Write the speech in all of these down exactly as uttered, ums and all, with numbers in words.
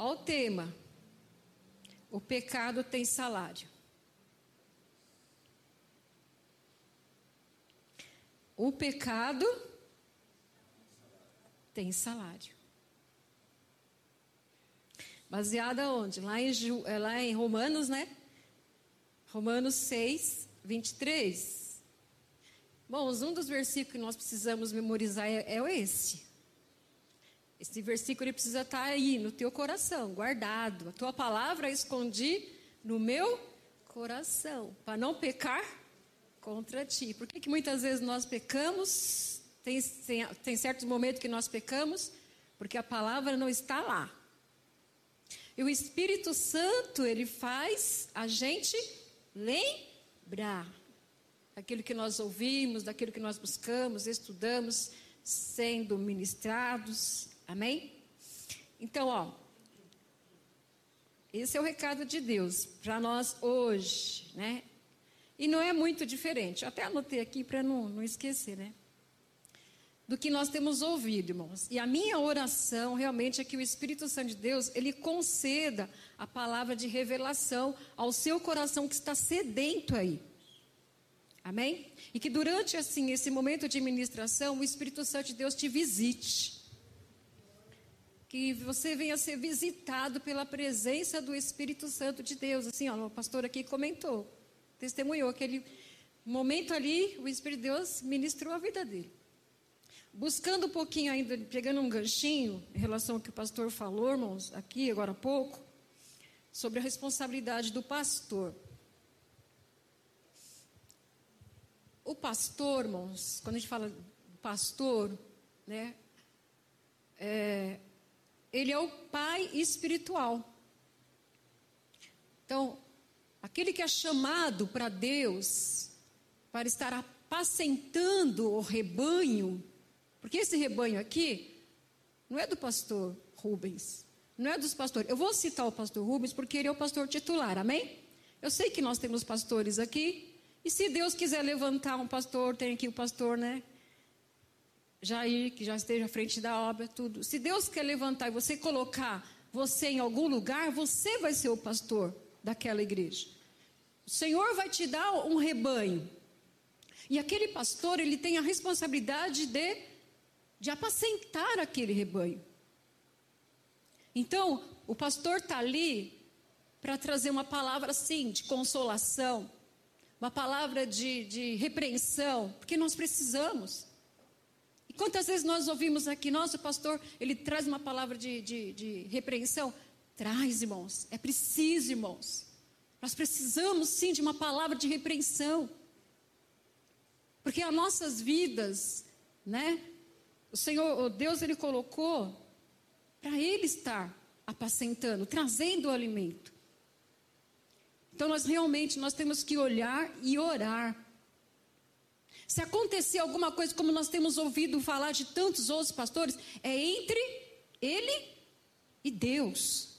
Olha o tema. O pecado tem salário. O pecado tem salário. Baseada onde? Lá em, Ju, é lá em Romanos, né? Romanos seis, vinte e três. Bom, um dos versículos que nós precisamos memorizar é, é esse. Esse versículo ele precisa estar aí no teu coração, guardado. A tua palavra escondi no meu coração, para não pecar contra ti. Por que que muitas vezes nós pecamos? Tem, tem, tem certos momentos que nós pecamos, porque a palavra não está lá. E o Espírito Santo, ele faz a gente lembrar daquilo que nós ouvimos, daquilo que nós buscamos, estudamos, sendo ministrados. Amém? Então, ó, esse é o recado de Deus para nós hoje, né? E não é muito diferente. Eu até anotei aqui para não, não esquecer, né? Do que nós temos ouvido, irmãos. E a minha oração realmente é que o Espírito Santo de Deus, ele conceda a palavra de revelação ao seu coração que está sedento aí. Amém? E que durante, assim, esse momento de ministração, o Espírito Santo de Deus te visite. Que você venha ser visitado pela presença do Espírito Santo de Deus. Assim, ó, o pastor aqui comentou, testemunhou aquele momento ali, o Espírito de Deus ministrou a vida dele. Buscando um pouquinho ainda, pegando um ganchinho em relação ao que o pastor falou, irmãos, aqui agora há pouco, sobre a responsabilidade do pastor. O pastor, irmãos, quando a gente fala pastor, né, é, ele é o pai espiritual. Então, aquele que é chamado para Deus, para estar apacentando o rebanho. Porque esse rebanho aqui não é do pastor Rubens, não é dos pastores. Eu vou citar o pastor Rubens porque ele é o pastor titular, amém? Eu sei que nós temos pastores aqui, e se Deus quiser levantar um pastor, tem aqui o pastor, né? Jair, que já esteja à frente da obra, tudo. Se Deus quer levantar e você colocar você em algum lugar, você vai ser o pastor daquela igreja. O Senhor vai te dar um rebanho. E aquele pastor, ele tem a responsabilidade de de apacentar aquele rebanho. Então, o pastor está ali para trazer uma palavra, sim, de consolação, uma palavra de, de repreensão, porque nós precisamos. E quantas vezes nós ouvimos aqui, nossa, o pastor, ele traz uma palavra de, de, de repreensão? Traz, irmãos, é preciso, irmãos. Nós precisamos, sim, de uma palavra de repreensão. Porque as nossas vidas, né? O Senhor, o Deus, ele colocou para ele estar apacentando, trazendo o alimento. Então, nós realmente, nós temos que olhar e orar. Se acontecer alguma coisa, como nós temos ouvido falar de tantos outros pastores, é entre ele e Deus.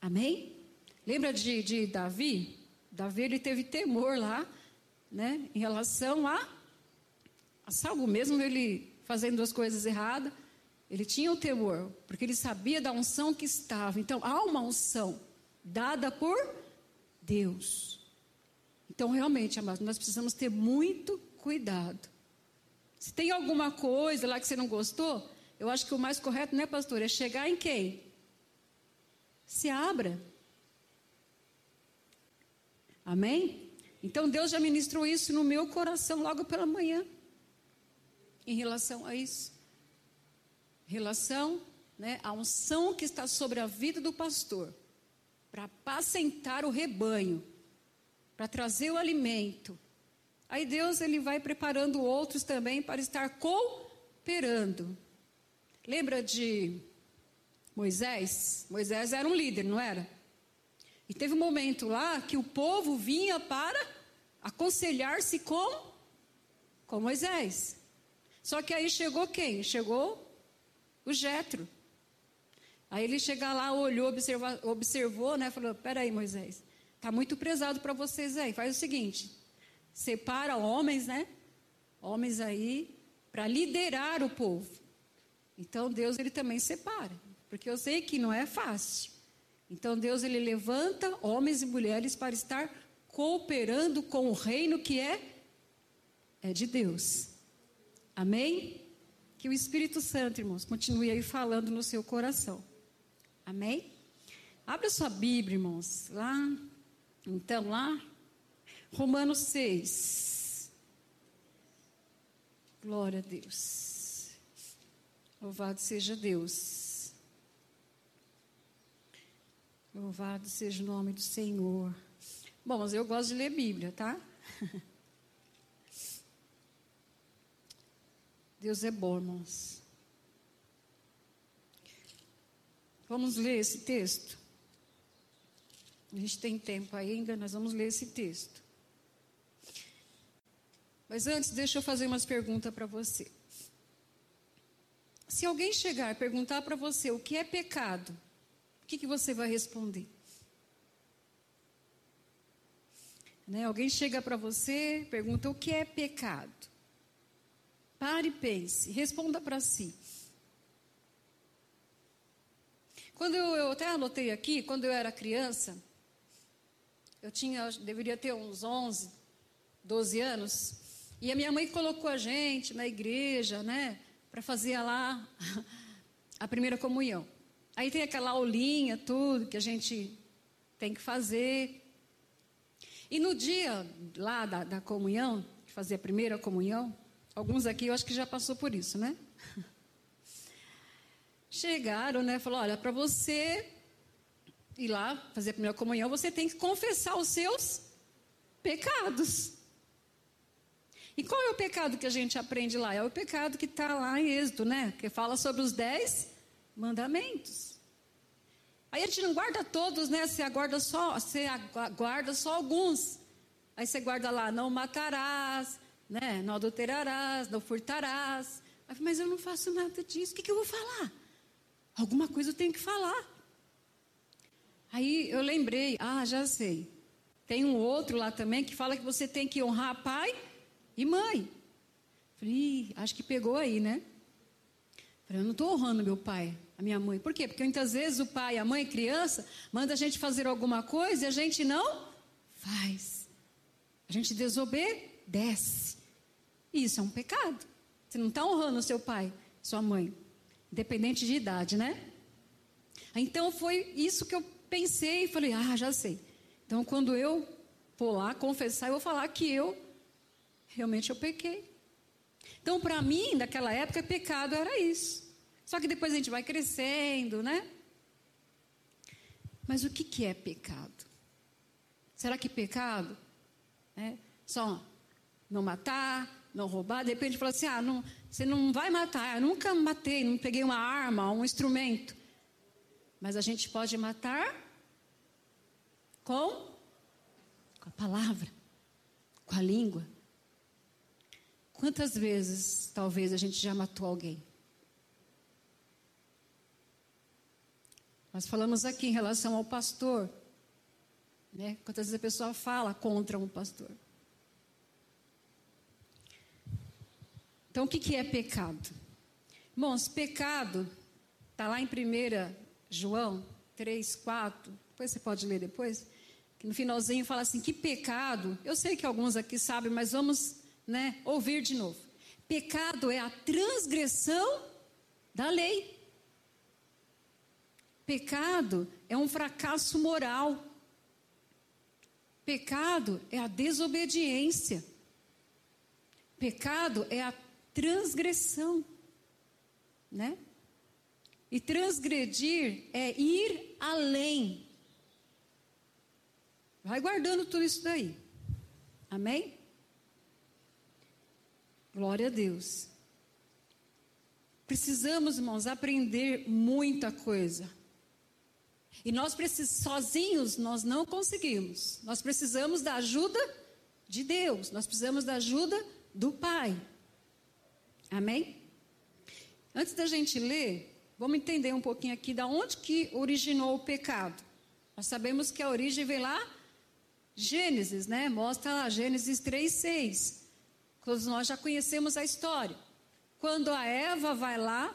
Amém? Lembra de, de Davi? Davi, ele teve temor lá, né? Em relação a... Salmo, mesmo ele fazendo as coisas erradas, ele tinha o temor, porque ele sabia da unção que estava. Então, há uma unção dada por Deus. Então, realmente, amados, nós precisamos ter muito cuidado. Se tem alguma coisa lá que você não gostou, eu acho que o mais correto, né, pastor, é chegar em quem? Se abra. Amém? Então, Deus já ministrou isso no meu coração logo pela manhã. Em relação a isso, relação, né, à unção que está sobre a vida do pastor, para apacentar o rebanho, para trazer o alimento. Aí Deus, ele vai preparando outros também para estar cooperando. Lembra de Moisés? Moisés era um líder, não era? E teve um momento lá que o povo vinha para aconselhar-se com, com Moisés. Só que aí chegou quem? Chegou o Jetro. Aí ele chega lá, olhou, observa, observou, né? Falou, peraí, Moisés, tá muito pesado para vocês aí. Faz o seguinte, separa homens, né? Homens aí, para liderar o povo. Então Deus ele também separa, porque eu sei que não é fácil. Então Deus ele levanta homens e mulheres para estar cooperando com o reino que é, é de Deus. Amém? Que o Espírito Santo, irmãos, continue aí falando no seu coração. Amém? Abra sua Bíblia, irmãos, lá, então lá, Romanos seis, glória a Deus, louvado seja Deus, louvado seja o nome do Senhor. Bom, mas eu gosto de ler Bíblia, tá? Deus é bom, irmãos. Vamos ler esse texto? A gente tem tempo ainda, nós vamos ler esse texto. Mas antes, deixa eu fazer umas perguntas para você. Se alguém chegar e perguntar para você o que é pecado, o que, que você vai responder? Né? Alguém chega para você, pergunta o que é pecado. Pare e pense, responda para si. Quando eu, eu até anotei aqui, quando eu era criança, eu tinha, eu deveria ter uns onze, doze anos, e a minha mãe colocou a gente na igreja, né, para fazer lá a primeira comunhão. Aí tem aquela aulinha, tudo, que a gente tem que fazer. E no dia lá da, da comunhão, de fazer a primeira comunhão, alguns aqui eu acho que já passou por isso, né? Chegaram, né? Falaram, olha, para você ir lá fazer a primeira comunhão, você tem que confessar os seus pecados. E qual é o pecado que a gente aprende lá? É o pecado que está lá em Êxodo, né? Que fala sobre os dez mandamentos. Aí a gente não guarda todos, né? Você guarda só, você guarda só alguns. Aí você guarda lá, não matarás, né? Não adulterarás, não furtarás. Aí, mas eu não faço nada disso, o que, que eu vou falar? Alguma coisa eu tenho que falar. Aí eu lembrei, ah, já sei. Tem um outro lá também que fala que você tem que honrar pai e mãe. Falei, ih, acho que pegou aí, né? Falei, eu não estou honrando meu pai, a minha mãe. Por quê? Porque muitas vezes o pai, a mãe, criança, manda a gente fazer alguma coisa e a gente não faz. A gente desobedece. Isso é um pecado. Você não está honrando o seu pai, sua mãe. Independente de idade, né? Então, foi isso que eu pensei e falei, ah, já sei. Então, quando eu for lá confessar, eu vou falar que eu, realmente eu pequei. Então, para mim, naquela época, pecado era isso. Só que depois a gente vai crescendo, né? Mas o que, que é pecado? Será que pecado é só não matar, não roubar? De repente fala assim, ah, não, você não vai matar, eu nunca matei, não peguei uma arma, um instrumento. Mas a gente pode matar com, com a palavra, com a língua. Quantas vezes, talvez, a gente já matou alguém? Nós falamos aqui em relação ao pastor, né? Quantas vezes a pessoa fala contra um pastor? Então, o que é pecado? Irmãos, pecado, está lá em primeiro João três, quatro, depois você pode ler depois, que no finalzinho fala assim, que pecado, eu sei que alguns aqui sabem, mas vamos, né, ouvir de novo. Pecado é a transgressão da lei. Pecado é um fracasso moral. Pecado é a desobediência. Pecado é a transgressão, né? E transgredir é ir além. Vai guardando tudo isso daí. Amém? Glória a Deus. Precisamos, irmãos, aprender muita coisa. E nós precisamos, sozinhos nós não conseguimos. Nós precisamos da ajuda de Deus. Nós precisamos da ajuda do Pai. Amém? Antes da gente ler, vamos entender um pouquinho aqui da onde que originou o pecado. Nós sabemos que a origem vem lá, Gênesis, né? Mostra lá, Gênesis três, seis. Todos nós já conhecemos a história. Quando a Eva vai lá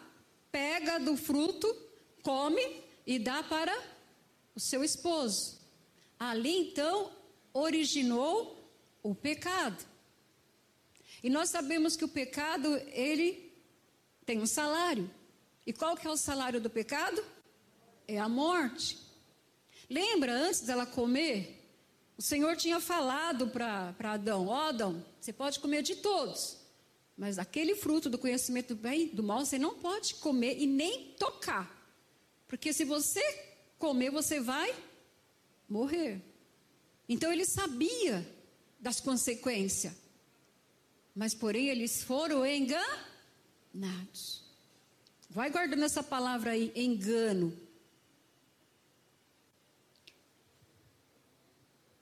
pega do fruto, come e dá para o seu esposo. Ali então originou o pecado. E nós sabemos que o pecado, ele tem um salário. E qual que é o salário do pecado? É a morte. Lembra, antes dela comer, o Senhor tinha falado para Adão: ó, Adão, você pode comer de todos, mas aquele fruto do conhecimento do bem e do mal você não pode comer e nem tocar, porque se você comer você vai morrer. Então ele sabia das consequências, mas porém eles foram enganados. Vai guardando essa palavra aí, engano.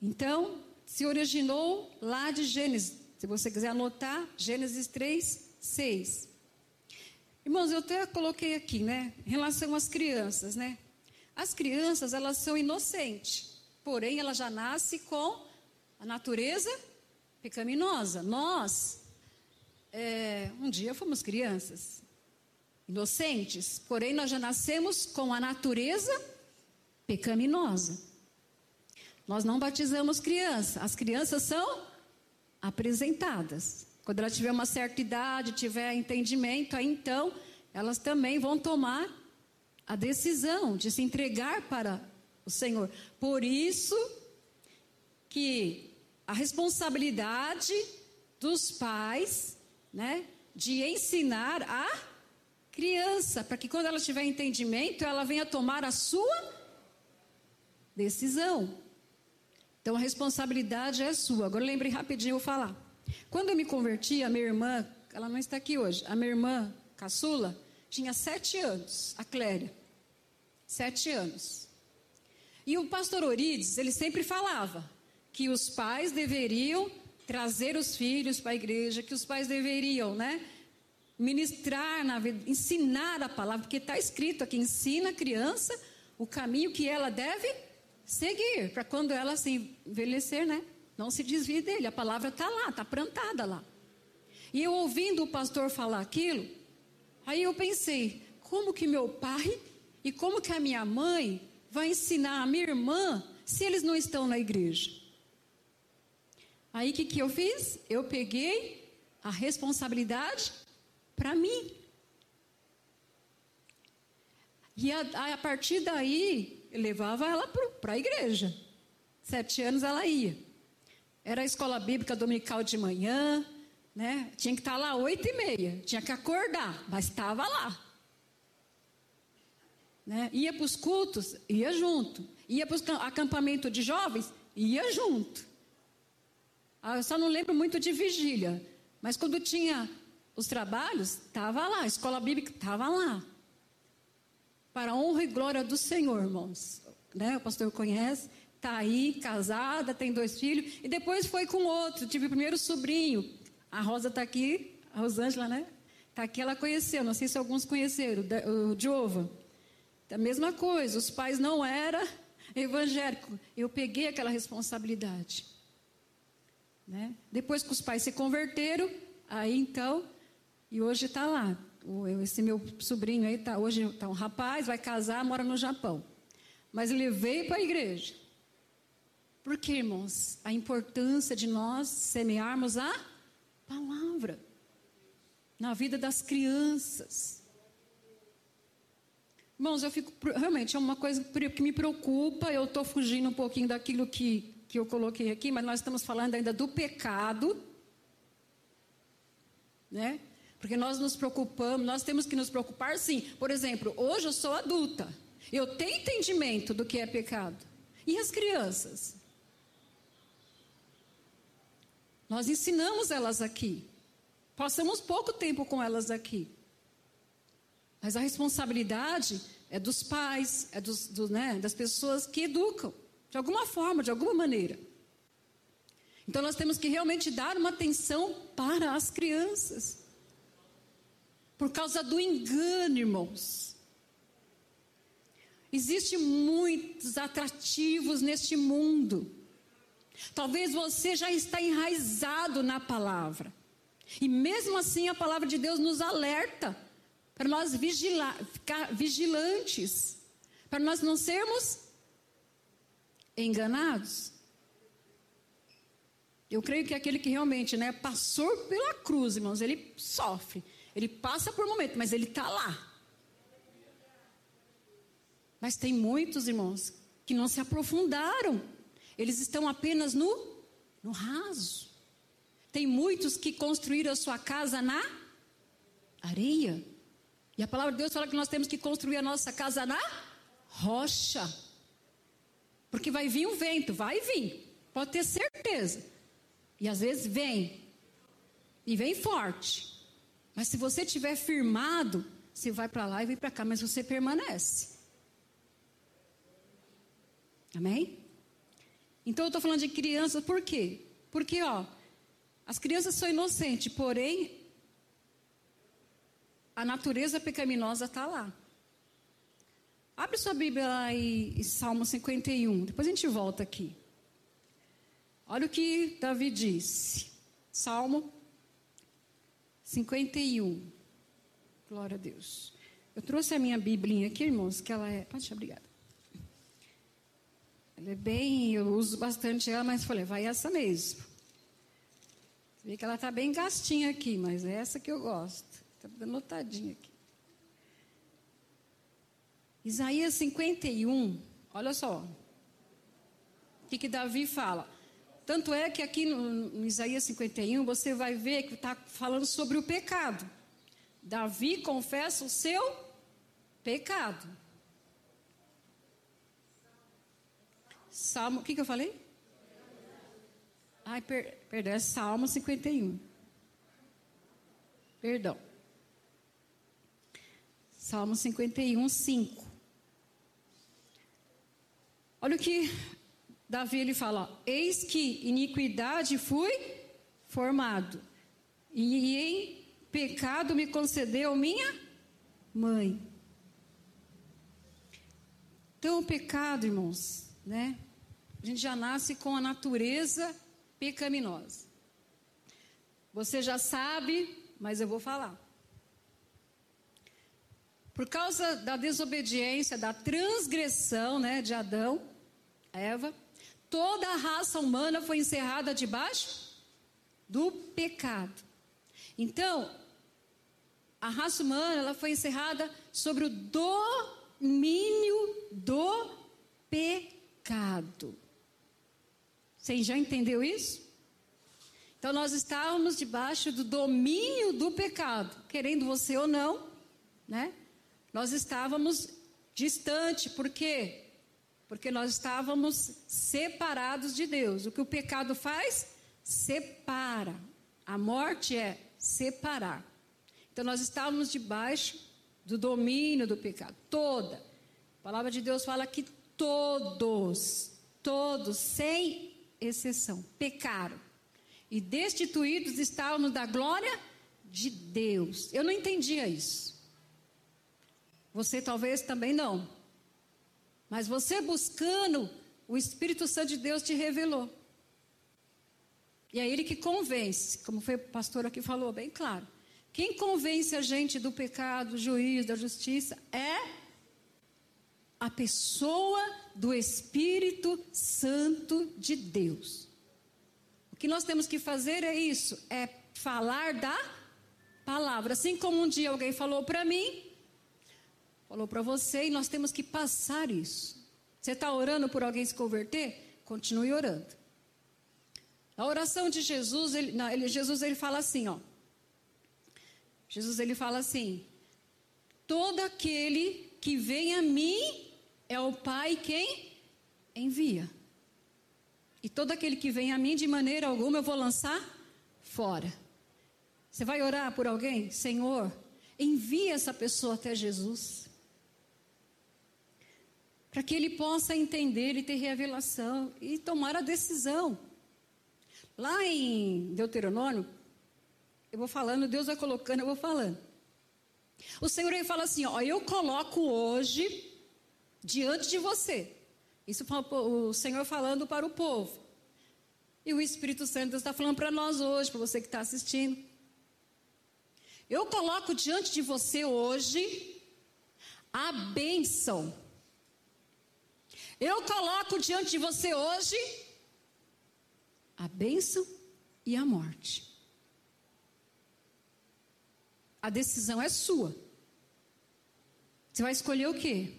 Então, se originou lá de Gênesis, se você quiser anotar, Gênesis três, seis. Irmãos, eu até coloquei aqui, né, em relação às crianças, né? As crianças, elas são inocentes, porém, elas já nascem com a natureza pecaminosa. Nós, é, um dia fomos crianças inocentes, porém, nós já nascemos com a natureza pecaminosa. Nós não batizamos crianças. As crianças são apresentadas. Quando ela tiver uma certa idade, tiver entendimento, aí então elas também vão tomar a decisão de se entregar para o Senhor. Por isso que a responsabilidade dos pais, né, de ensinar a criança, para que quando ela tiver entendimento, ela venha tomar a sua decisão. Então a responsabilidade é sua. Agora eu lembrei rapidinho, eu vou falar. Quando eu me converti, a minha irmã, ela não está aqui hoje, a minha irmã caçula tinha sete anos, a Cléria, sete anos. E o pastor Orides, ele sempre falava que os pais deveriam trazer os filhos para a igreja, que os pais deveriam, né, ministrar na vida, ensinar a palavra, porque está escrito aqui, ensina a criança o caminho que ela deve seguir, para quando ela se envelhecer, né, não se desvie dele. A palavra está lá, está plantada lá. E eu ouvindo o pastor falar aquilo, aí eu pensei, como que meu pai e como que a minha mãe vai ensinar a minha irmã se eles não estão na igreja? Aí o que, que eu fiz? Eu peguei a responsabilidade para mim. E a, a partir daí eu levava ela para a igreja. Sete anos ela ia. Era a escola bíblica dominical de manhã, né? Tinha que estar lá oito e meia, tinha que acordar, mas estava lá, né? Ia para os cultos, ia junto. Ia para o acampamento de jovens, ia junto. Eu só não lembro muito de vigília, mas quando tinha os trabalhos, estava lá. A escola bíblica estava lá. Para a honra e glória do Senhor, irmãos, né? O pastor conhece, está aí, casada, tem dois filhos, e depois foi com outro, tive o primeiro sobrinho, a Rosa está aqui, a Rosângela, né? Está aqui, ela conheceu, não sei se alguns conheceram, o Diova, a mesma coisa, os pais não eram evangélicos, eu peguei aquela responsabilidade, né? Depois que os pais se converteram, aí então, e hoje está lá. Esse meu sobrinho aí, tá, hoje está um rapaz, vai casar, mora no Japão. Mas levei para a igreja. Por que, irmãos? A importância de nós semearmos a palavra na vida das crianças. Irmãos, eu fico, realmente é uma coisa que me preocupa, eu estou fugindo um pouquinho daquilo que, que eu coloquei aqui, mas nós estamos falando ainda do pecado, né? Porque nós nos preocupamos, nós temos que nos preocupar sim. Por exemplo, hoje eu sou adulta, eu tenho entendimento do que é pecado. E as crianças? Nós ensinamos elas aqui, passamos pouco tempo com elas aqui. Mas a responsabilidade é dos pais, é dos, do, né, das pessoas que educam, de alguma forma, de alguma maneira. Então nós temos que realmente dar uma atenção para as crianças. Por causa do engano, irmãos. Existem muitos atrativos neste mundo. Talvez você já está enraizado na palavra. E mesmo assim a palavra de Deus nos alerta para nós vigilar, ficar vigilantes, para nós não sermos enganados. Eu creio que aquele que realmente, né, passou pela cruz, irmãos, ele sofre, ele passa por um momento, mas ele está lá. Mas tem muitos, irmãos, que não se aprofundaram, eles estão apenas no, no raso. Tem muitos que construíram a sua casa na areia. E a palavra de Deus fala que nós temos que construir a nossa casa na rocha. Porque vai vir um vento, vai vir. Pode ter certeza. E às vezes vem. E vem forte. Mas se você estiver firmado, você vai para lá e vem para cá, mas você permanece. Amém? Então eu estou falando de crianças, por quê? Porque, ó, as crianças são inocentes, porém a natureza pecaminosa está lá. Abre sua Bíblia lá em Salmo cinquenta e um. Depois a gente volta aqui. Olha o que Davi disse. Salmo cinquenta e um. Glória a Deus. Eu trouxe a minha Biblinha aqui, irmãos, que ela é... Pode, obrigada. Ela é bem... Eu uso bastante ela, mas falei, vai essa mesmo. Você vê que ela está bem gastinha aqui, mas é essa que eu gosto. Está anotadinho aqui. Isaías cinquenta e um, olha só. O que, que Davi fala? Tanto é que aqui no, no Isaías cinquenta e um, você vai ver que está falando sobre o pecado. Davi confessa o seu pecado. Salmo, o que, que eu falei? Ai, per, perdão, é Salmo cinquenta e um. Perdão. Salmo cinquenta e um, cinco. Olha o que Davi ele fala. Eis que iniquidade fui formado, e em pecado me concedeu minha mãe. Então o pecado, irmãos, né? A gente já nasce com a natureza pecaminosa. Você já sabe, mas eu vou falar. Por causa da desobediência, da transgressão, né, de Adão, Eva, toda a raça humana foi encerrada debaixo do pecado. Então, a raça humana ela foi encerrada sobre o domínio do pecado. Você já entendeu isso? Então, nós estávamos debaixo do domínio do pecado, querendo você ou não, né? Nós estávamos distante, por quê? Porque nós estávamos separados de Deus. O que o pecado faz? Separa. A morte é separar. Então nós estávamos debaixo do domínio do pecado. Toda. A palavra de Deus fala que todos, todos, sem exceção, pecaram. E destituídos estávamos da glória de Deus. Eu não entendia isso. Você talvez também não. Mas você buscando, o Espírito Santo de Deus te revelou. E é Ele que convence, como foi o pastor aqui falou, bem claro. Quem convence a gente do pecado, do juízo, da justiça, é a pessoa do Espírito Santo de Deus. O que nós temos que fazer é isso, é falar da palavra. Assim como um dia alguém falou para mim, falou para você, e nós temos que passar isso. Você está orando por alguém se converter? Continue orando. A oração de Jesus, ele, não, ele, Jesus ele fala assim, ó. Jesus ele fala assim, todo aquele que vem a mim é o Pai quem envia. E todo aquele que vem a mim de maneira alguma eu vou lançar fora. Você vai orar por alguém? Senhor, envia essa pessoa até Jesus, para que ele possa entender e ter revelação e tomar a decisão. Lá em Deuteronômio, eu vou falando, Deus vai colocando, eu vou falando. O Senhor aí fala assim, ó, eu coloco hoje diante de você. Isso o Senhor falando para o povo. E o Espírito Santo está falando para nós hoje, para você que está assistindo. Eu coloco diante de você hoje a bênção. Eu coloco diante de você hoje a bênção e a morte. A decisão é sua. Você vai escolher o quê?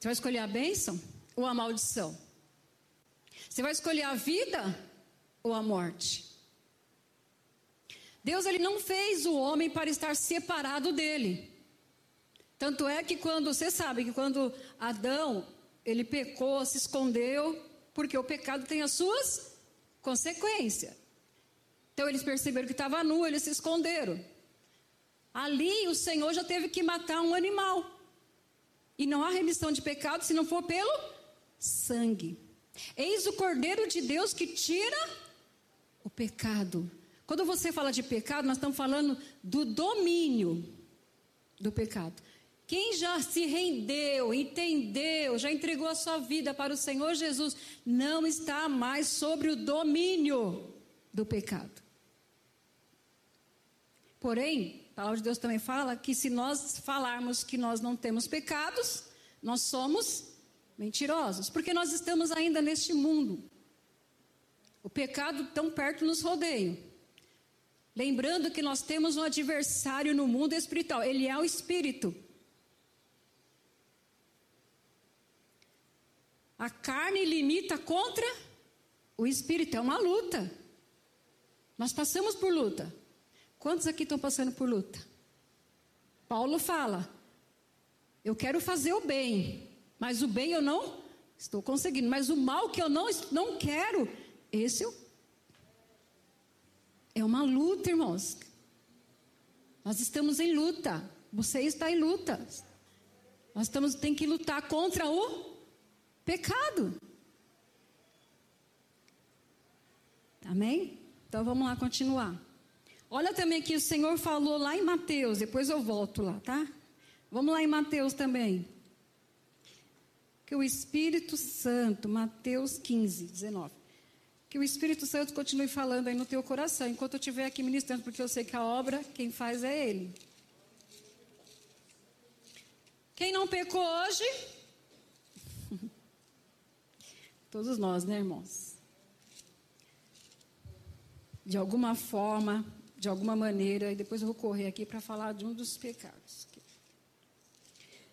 Você vai escolher a bênção ou a maldição? Você vai escolher a vida ou a morte? Deus, ele não fez o homem para estar separado dele. Tanto é que quando, você sabe que quando Adão, ele pecou, se escondeu, porque o pecado tem as suas consequências. Então eles perceberam que estava nu, eles se esconderam. Ali o Senhor já teve que matar um animal. E não há remissão de pecado se não for pelo sangue. Eis o Cordeiro de Deus que tira o pecado. Quando você fala de pecado, nós estamos falando do domínio do pecado. Quem já se rendeu, entendeu, já entregou a sua vida para o Senhor Jesus, não está mais sobre o domínio do pecado. Porém, a palavra de Deus também fala que se nós falarmos que nós não temos pecados, nós somos mentirosos, porque nós estamos ainda neste mundo. O pecado tão perto nos rodeia. Lembrando que nós temos um adversário no mundo espiritual. Ele é o espírito. A carne limita contra o espírito. É uma luta. Nós passamos por luta. Quantos aqui estão passando por luta? Paulo fala: eu quero fazer o bem, mas o bem eu não estou conseguindo. Mas o mal que eu não, não quero, esse eu É uma luta, irmãos. Nós estamos em luta. Você está em luta. Nós estamos, tem que lutar contra o pecado. Amém? Então vamos lá continuar. Olha também que o Senhor falou lá em Mateus. Depois eu volto lá, tá? Vamos lá em Mateus também. Que o Espírito Santo, Mateus quinze, dezenove. Que o Espírito Santo continue falando aí no teu coração, enquanto eu estiver aqui ministrando, porque eu sei que a obra, quem faz é Ele. Quem não pecou hoje? Todos nós, né, irmãos? De alguma forma, de alguma maneira, e depois eu vou correr aqui para falar de um dos pecados.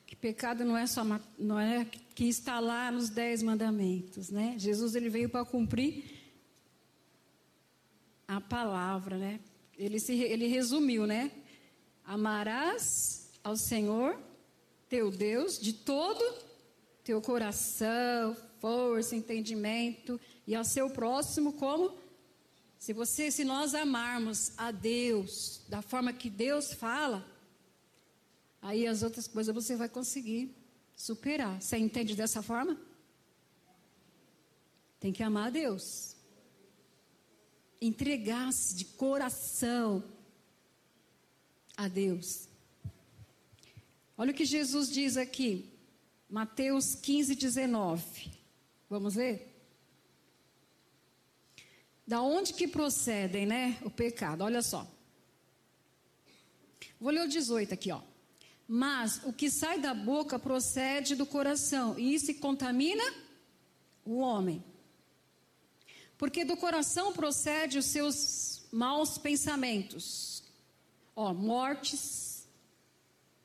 Que pecado não é só, não é que está lá nos dez mandamentos, né? Jesus, ele veio para cumprir a palavra, né? Ele, se, ele resumiu, né? Amarás ao Senhor, teu Deus, de todo teu coração, força, entendimento, e ao seu próximo como? Se, você, se nós amarmos a Deus da forma que Deus fala, aí as outras coisas você vai conseguir superar. Você entende dessa forma? Tem que amar a Deus. Entregar-se de coração a Deus. Olha o que Jesus diz aqui. Mateus quinze, dezenove. Vamos ver? Da onde que procedem, né? O pecado. Olha só. Vou ler o dezoito aqui, ó. Mas o que sai da boca procede do coração, e isso contamina o homem. Porque do coração procede os seus maus pensamentos. Ó, mortes,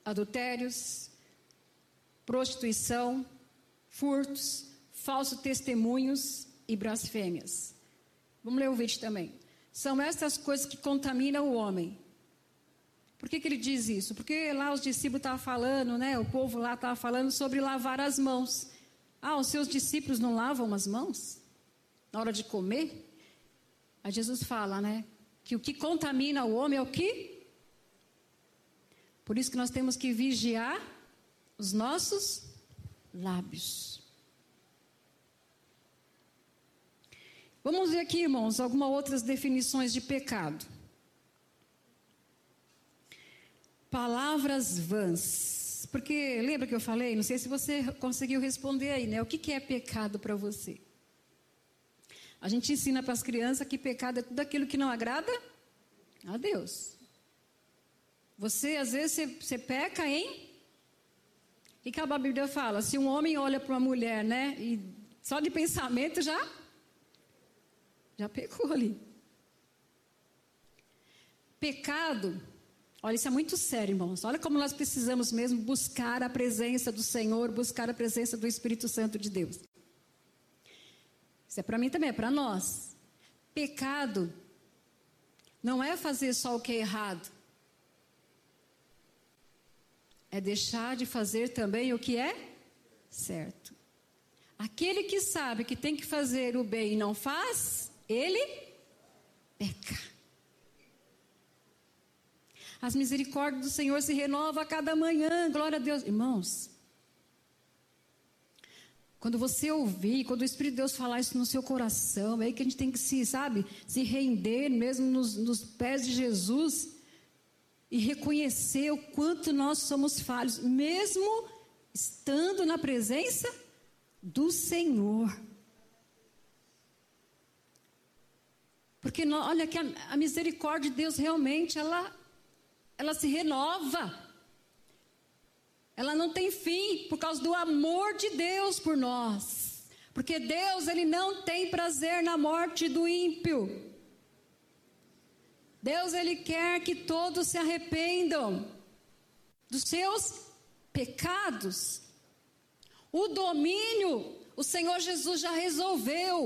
adultérios, prostituição, furtos, falsos testemunhos e blasfêmias. Vamos ler o vídeo também. São estas coisas que contaminam o homem. Por que que ele diz isso? Porque lá os discípulos estavam falando, né? O povo lá estava falando sobre lavar as mãos. Ah, os seus discípulos não lavam as mãos? Na hora de comer? Aí Jesus fala, né? Que o que contamina o homem é o que? Por isso que nós temos que vigiar os nossos lábios. Vamos ver aqui, irmãos, algumas outras definições de pecado. Palavras vãs, porque lembra que eu falei, não sei se você conseguiu responder aí, né? O que que é pecado para você? A gente ensina para as crianças que pecado é tudo aquilo que não agrada a Deus. Você, às vezes, você, você peca, hein? E que a Bíblia fala, se um homem olha para uma mulher, né? E só de pensamento já... Já pecou ali. Pecado... Olha, isso é muito sério, irmãos. Olha como nós precisamos mesmo buscar a presença do Senhor, buscar a presença do Espírito Santo de Deus. Isso é para mim também, é para nós. Pecado não é fazer só o que é errado. É deixar de fazer também o que é certo. Aquele que sabe que tem que fazer o bem e não faz, ele peca. As misericórdias do Senhor se renovam a cada manhã, glória a Deus. Irmãos, quando você ouvir, quando o Espírito de Deus falar isso no seu coração, é aí que a gente tem que se, sabe, se render mesmo nos, nos pés de Jesus e reconhecer o quanto nós somos falhos, mesmo estando na presença do Senhor. Porque, nós, olha, que a, a misericórdia de Deus realmente, ela... ela se renova, ela não tem fim, por causa do amor de Deus por nós, porque Deus, ele não tem prazer na morte do ímpio. Deus, ele quer que todos se arrependam dos seus pecados. O domínio, o Senhor Jesus já resolveu.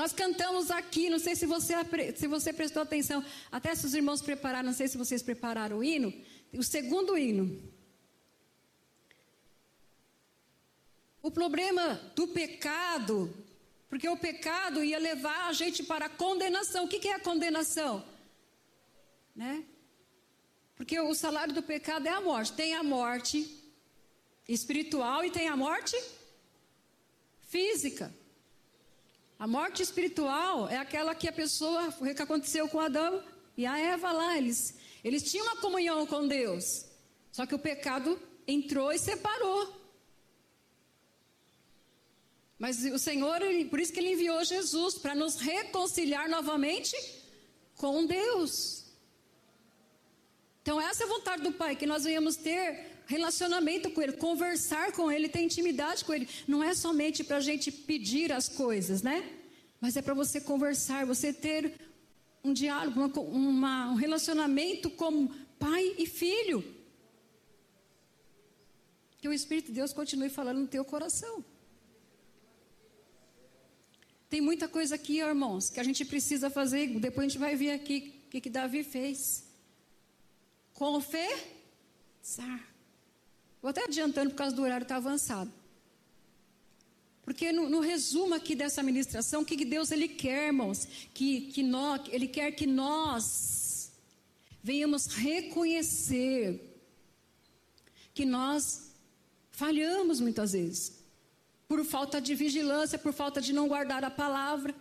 Nós cantamos aqui, não sei se você, se você prestou atenção, até se os irmãos prepararam, não sei se vocês prepararam o hino, o segundo hino. O problema do pecado, porque o pecado ia levar a gente para a condenação. O que é a condenação? Né? Porque o salário do pecado é a morte. Tem a morte espiritual e tem a morte física. A morte espiritual é aquela que a pessoa, o que aconteceu com Adão e a Eva lá, eles, eles tinham uma comunhão com Deus, só que o pecado entrou e separou. Mas o Senhor, por isso que ele enviou Jesus, para nos reconciliar novamente com Deus. Então essa é a vontade do Pai, que nós venhamos ter relacionamento com Ele, conversar com Ele, ter intimidade com Ele. Não é somente para a gente pedir as coisas, né? Mas é para você conversar, você ter um diálogo, uma, uma, um relacionamento como pai e filho. Que o Espírito de Deus continue falando no teu coração. Tem muita coisa aqui, irmãos, que a gente precisa fazer. Depois a gente vai ver aqui o que, que Davi fez. Confessar. Vou até adiantando por causa do horário, está avançado. Porque no, no resumo aqui dessa ministração, o que, que Deus ele quer, irmãos? Que, que nós, ele quer que nós venhamos reconhecer que nós falhamos muitas vezes. Por falta de vigilância, por falta de não guardar a palavra.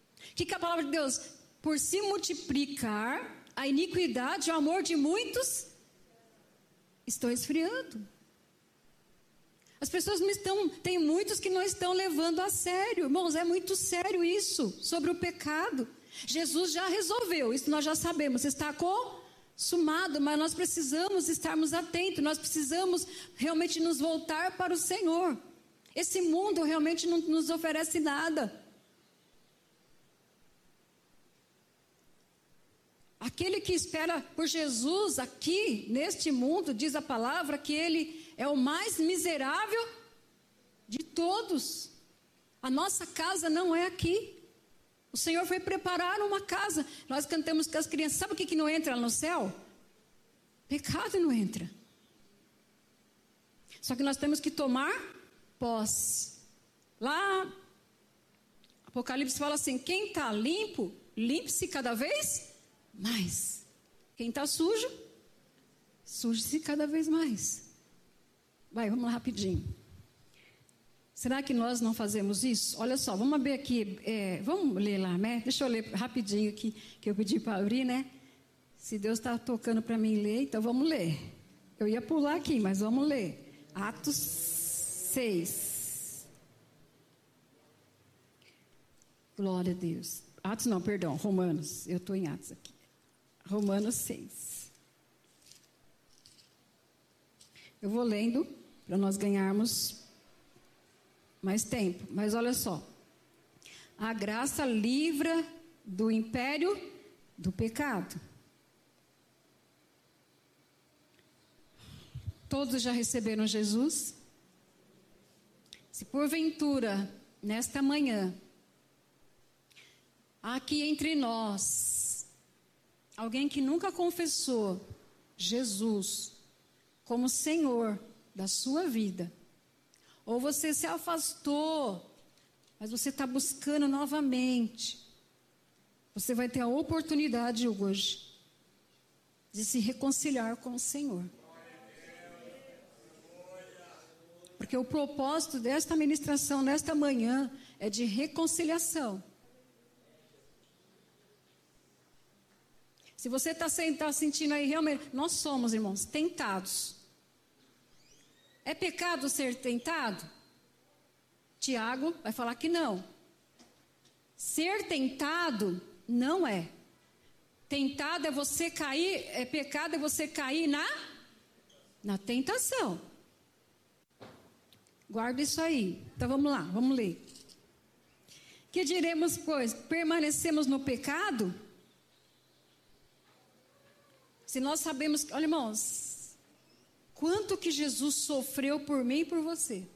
O que, que a palavra de Deus? Por se multiplicar a iniquidade, o amor de muitos... estão esfriando. As pessoas não estão... Tem muitos que não estão levando a sério. Irmãos, é muito sério isso. Sobre o pecado. Jesus já resolveu. Isso nós já sabemos. Está consumado. Mas nós precisamos estarmos atentos. Nós precisamos realmente nos voltar para o Senhor. Esse mundo realmente não nos oferece nada. Aquele que espera por Jesus aqui, neste mundo, diz a palavra que ele é o mais miserável de todos. A nossa casa não é aqui. O Senhor foi preparar uma casa. Nós cantamos com as crianças. Sabe o que, que não entra no céu? Pecado não entra. Só que nós temos que tomar posse. Lá, Apocalipse fala assim, quem está limpo, limpe-se cada vez mais. Quem está sujo, suje-se cada vez mais. Vai, vamos lá rapidinho. Será que nós não fazemos isso? Olha só, vamos abrir aqui, é, vamos ler lá, né? Deixa eu ler rapidinho aqui, que eu pedi para abrir, né? Se Deus está tocando para mim ler, então vamos ler. Eu ia pular aqui, mas vamos ler. Atos seis. Glória a Deus. Atos não, perdão, Romanos. Eu estou em Atos aqui. Romanos seis. Eu vou lendo para nós ganharmos mais tempo. Mas olha só. A graça livra do império do pecado. Todos já receberam Jesus? Se porventura, nesta manhã, aqui entre nós, alguém que nunca confessou Jesus como Senhor da sua vida, ou você se afastou, mas você está buscando novamente, você vai ter a oportunidade hoje de se reconciliar com o Senhor. Porque o propósito desta ministração, nesta manhã, é de reconciliação. Se você está tá sentindo aí realmente... Nós somos, irmãos, tentados. É pecado ser tentado? Tiago vai falar que não. Ser tentado não é. Tentado é você cair... É pecado é você cair na... Na tentação. Guarda isso aí. Então vamos lá, vamos ler. Que diremos, pois? Permanecemos no pecado? Se nós sabemos... Olha, irmãos, quanto que Jesus sofreu por mim e por você.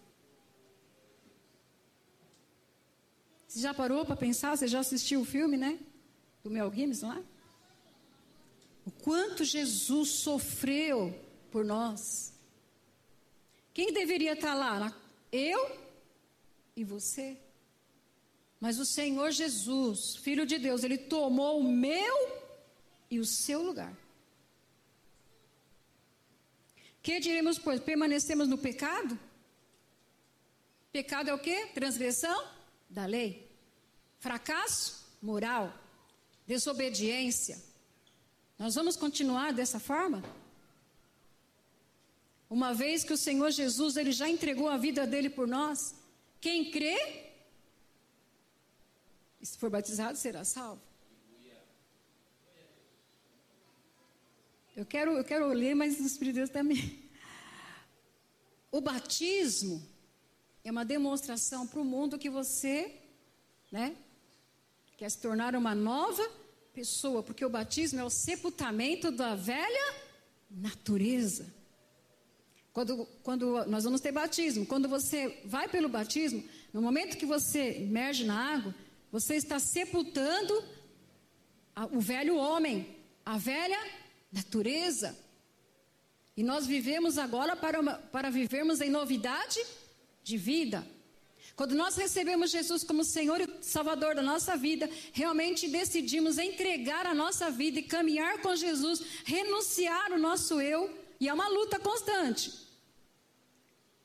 Você já parou para pensar? Você já assistiu o filme, né? Do Mel Gibson lá? O quanto Jesus sofreu por nós. Quem deveria estar lá? Eu e você. Mas o Senhor Jesus, Filho de Deus, Ele tomou o meu e o seu lugar. Que diremos, pois? Permanecemos no pecado? Pecado é o quê? Transgressão da lei. Fracasso moral. Desobediência. Nós vamos continuar dessa forma? Uma vez que o Senhor Jesus, Ele já entregou a vida dEle por nós, quem crê, e se for batizado, será salvo. Eu quero, eu quero ler, mas o Espírito de Deus também. O batismo é uma demonstração para o mundo que você, né, quer se tornar uma nova pessoa, porque o batismo é o sepultamento da velha natureza. Quando, quando nós vamos ter batismo, quando você vai pelo batismo, no momento que você emerge na água, você está sepultando a, o velho homem, a velha natureza. E nós vivemos agora para, uma, para vivermos em novidade de vida. Quando nós recebemos Jesus como Senhor e Salvador da nossa vida, realmente decidimos entregar a nossa vida e caminhar com Jesus, renunciar o nosso eu. E é uma luta constante.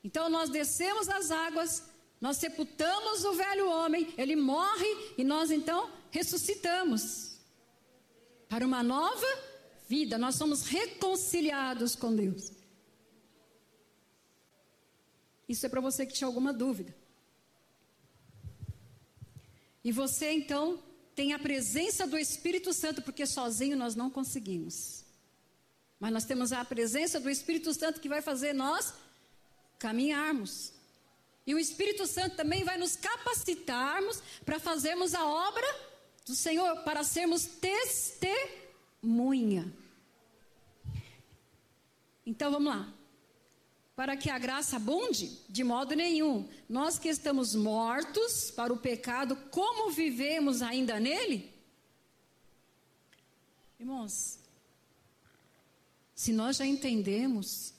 Então nós descemos as águas, nós sepultamos o velho homem, ele morre e nós então ressuscitamos para uma nova vida. Nós somos reconciliados com Deus. Isso é para você que tinha alguma dúvida. E você então tem a presença do Espírito Santo, porque sozinho nós não conseguimos. Mas nós temos a presença do Espírito Santo que vai fazer nós caminharmos. E o Espírito Santo também vai nos capacitarmos para fazermos a obra do Senhor, para sermos testemunha. Então vamos lá. Para que a graça abunde, de modo nenhum. Nós que estamos mortos para o pecado, como vivemos ainda nele? Irmãos... Se nós já entendemos,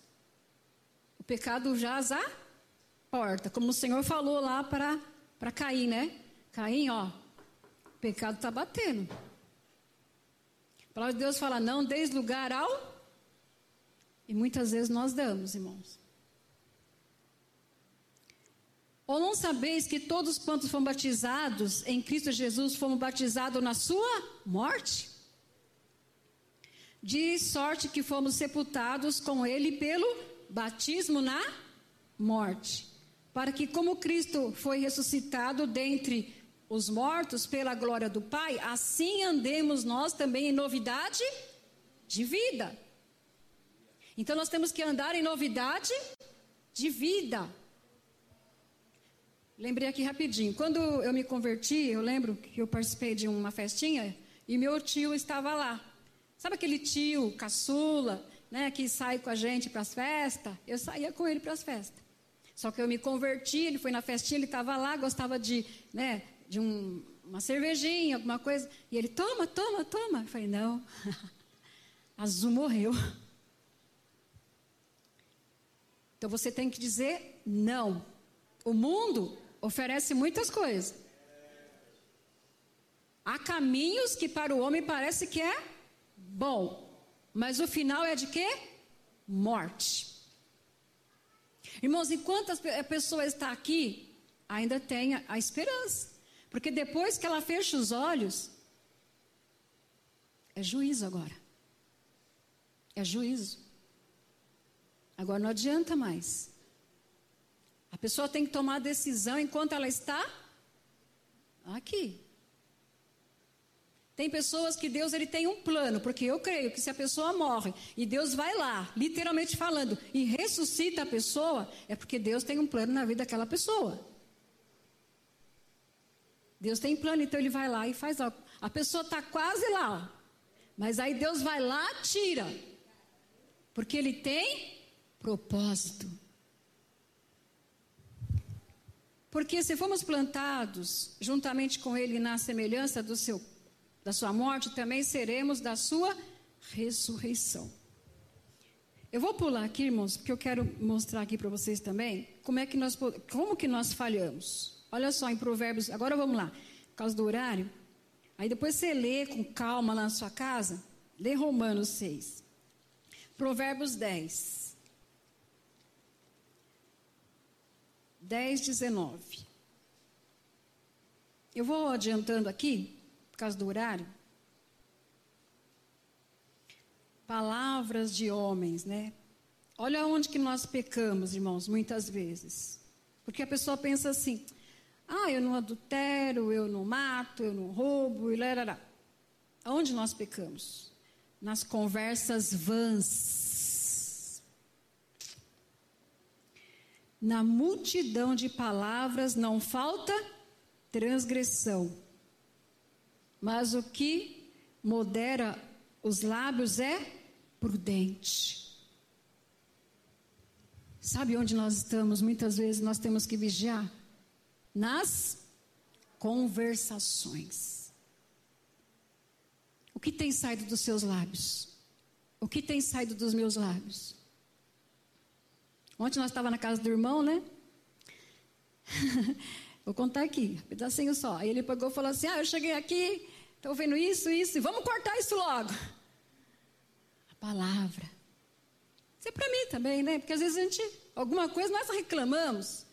o pecado jaz à porta. Como o Senhor falou lá para, para Caim, né? Caim, ó, o pecado está batendo. A palavra de Deus fala, não deis lugar ao... E muitas vezes nós damos, irmãos. Ou não sabeis que todos quantos foram batizados em Cristo Jesus, foram batizados na sua morte? De sorte que fomos sepultados com ele pelo batismo na morte, para que como Cristo foi ressuscitado dentre os mortos pela glória do Pai, assim andemos nós também em novidade de vida. Então nós temos que andar em novidade de vida. Lembrei aqui rapidinho. Quando eu me converti, eu lembro que eu participei de uma festinha e meu tio estava lá. Sabe aquele tio caçula, né, que sai com a gente para as festas? Eu saía com ele para as festas. Só que eu me converti, ele foi na festinha, ele estava lá, gostava de, né, de um, uma cervejinha, alguma coisa. E ele, toma, toma, toma. Eu falei, não, Azul morreu. Então você tem que dizer não. O mundo oferece muitas coisas. Há caminhos que para o homem parece que é bom, mas o final é de quê? Morte. Irmãos, enquanto a pessoa está aqui, ainda tem a esperança. Porque depois que ela fecha os olhos, é juízo agora. É juízo. Agora não adianta mais. A pessoa tem que tomar a decisão enquanto ela está aqui. Tem pessoas que Deus ele tem um plano, porque eu creio que se a pessoa morre e Deus vai lá, literalmente falando, e ressuscita a pessoa, é porque Deus tem um plano na vida daquela pessoa. Deus tem plano, então ele vai lá e faz algo. A pessoa está quase lá, ó, mas aí Deus vai lá e tira, porque ele tem propósito. Porque se fomos plantados juntamente com ele na semelhança do seu da sua morte, também seremos da sua ressurreição. Eu vou pular aqui, irmãos, porque eu quero mostrar aqui para vocês também como é que nós, como que nós falhamos. Olha só, em Provérbios, agora vamos lá, por causa do horário. Aí depois você lê com calma lá na sua casa, lê Romanos seis. Provérbios dez. dez, dezenove. Eu vou adiantando aqui, por causa do horário, palavras de homens, né? Olha onde que nós pecamos, irmãos, muitas vezes. Porque a pessoa pensa assim, ah, eu não adultero, eu não mato, eu não roubo, e larará. Aonde nós pecamos? Nas conversas vãs. Na multidão de palavras não falta transgressão. Mas o que modera os lábios é prudente. Sabe onde nós estamos? Muitas vezes nós temos que vigiar. Nas conversações. O que tem saído dos seus lábios? O que tem saído dos meus lábios? Ontem nós estávamos na casa do irmão, né? Vou contar aqui, um pedacinho só. Aí ele pegou e falou assim, ah, eu cheguei aqui, estou vendo isso, isso, e vamos cortar isso logo. A palavra. Isso é para mim também, né? Porque às vezes a gente, alguma coisa, nós reclamamos.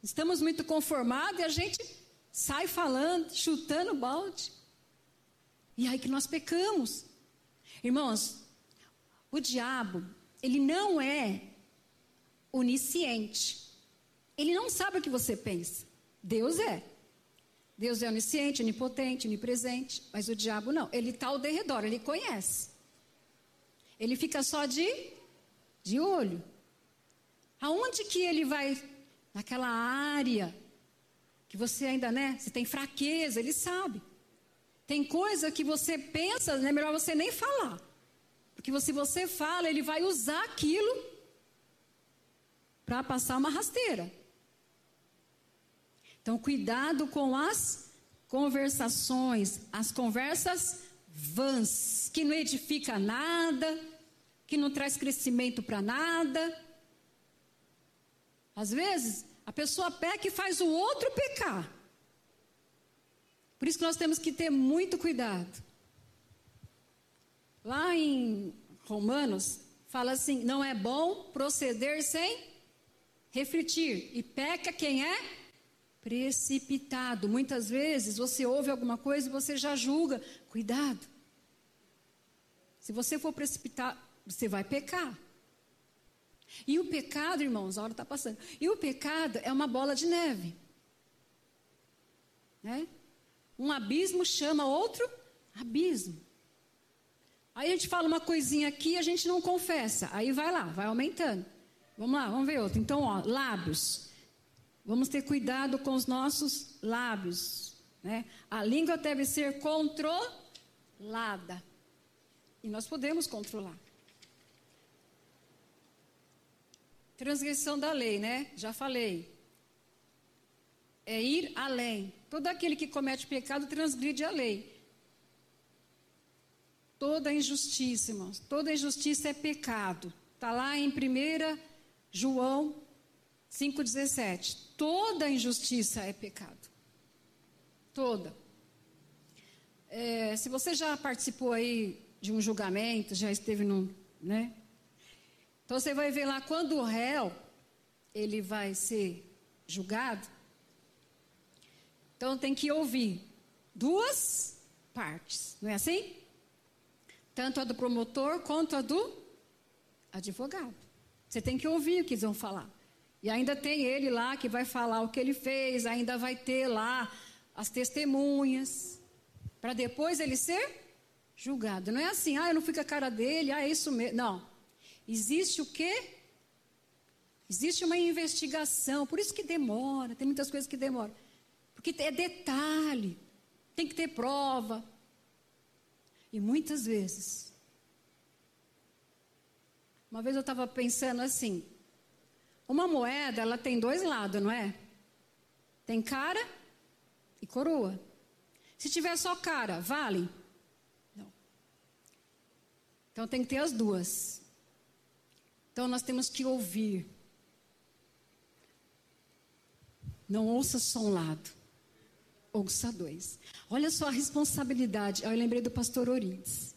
Estamos muito conformados e a gente sai falando, chutando o balde. E aí que nós pecamos. Irmãos, o diabo, ele não é onisciente. Ele não sabe o que você pensa. Deus é. Deus é onisciente, onipotente, onipresente. Mas o diabo não. Ele está ao derredor, ele conhece. Ele fica só de, de olho. Aonde que ele vai? Naquela área que você ainda, né? Você tem fraqueza, ele sabe. Tem coisa que você pensa, né, melhor você nem falar. Porque se você fala, ele vai usar aquilo para passar uma rasteira. Então, cuidado com as conversações, as conversas vãs, que não edifica nada, que não traz crescimento para nada. Às vezes, a pessoa peca e faz o outro pecar. Por isso que nós temos que ter muito cuidado. Lá em Romanos, fala assim, não é bom proceder sem refletir. E peca quem é? Precipitado. Muitas vezes você ouve alguma coisa e você já julga. Cuidado. Se você for precipitar, você vai pecar. E o pecado, irmãos, a hora está passando. E o pecado é uma bola de neve, né? Um abismo chama outro abismo. Aí a gente fala uma coisinha aqui e a gente não confessa. Aí vai lá, vai aumentando. Vamos lá, vamos ver outro. Então, ó, lábios. Vamos ter cuidado com os nossos lábios, né? A língua deve ser controlada. E nós podemos controlar. Transgressão da lei, né? Já falei. É ir além. Todo aquele que comete pecado transgride a lei. Toda injustiça, irmãos. Toda injustiça é pecado. Está lá em primeiro João cinco dezessete. Toda injustiça é pecado. Toda. É, se você já participou aí de um julgamento, já esteve num, né? Então você vai ver lá, quando o réu, ele vai ser julgado, então tem que ouvir duas partes, não é assim? Tanto a do promotor quanto a do advogado. Você tem que ouvir o que eles vão falar. E ainda tem ele lá que vai falar o que ele fez, ainda vai ter lá as testemunhas, para depois ele ser julgado. Não é assim, ah, eu não fui com a cara dele, ah, é isso mesmo. Não. Existe o quê? Existe uma investigação. Por isso que demora, tem muitas coisas que demoram. Porque é detalhe, tem que ter prova. E muitas vezes. Uma vez eu estava pensando assim, uma moeda, ela tem dois lados, não é? Tem cara e coroa. Se tiver só cara, vale? Não. Então tem que ter as duas. Então nós temos que ouvir. Não ouça só um lado. Ouça dois. Olha só a responsabilidade. Eu lembrei do pastor Orides.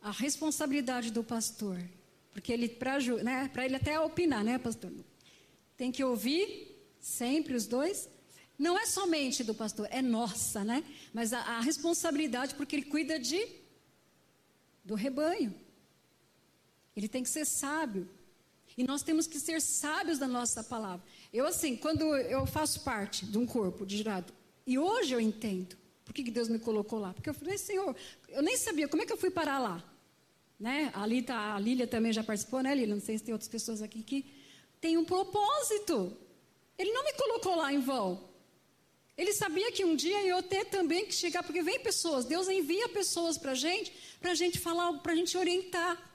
A responsabilidade do pastor. Porque ele, para né, ele até opinar, né, pastor? Tem que ouvir sempre os dois. Não é somente do pastor, é nossa, né? Mas a, a responsabilidade, porque ele cuida de, do rebanho. Ele tem que ser sábio. E nós temos que ser sábios da nossa palavra. Eu assim, quando eu faço parte de um corpo de jurado, e hoje eu entendo por que Deus me colocou lá. Porque eu falei, Senhor, eu nem sabia como é que eu fui parar lá. Né? Ali tá, a Lília também já participou, né, Lília? Não sei se tem outras pessoas aqui que tem um propósito. Ele não me colocou lá em vão. Ele sabia que um dia eu ia ter também que chegar, porque vem pessoas, Deus envia pessoas para a gente, para a gente falar, para a gente orientar.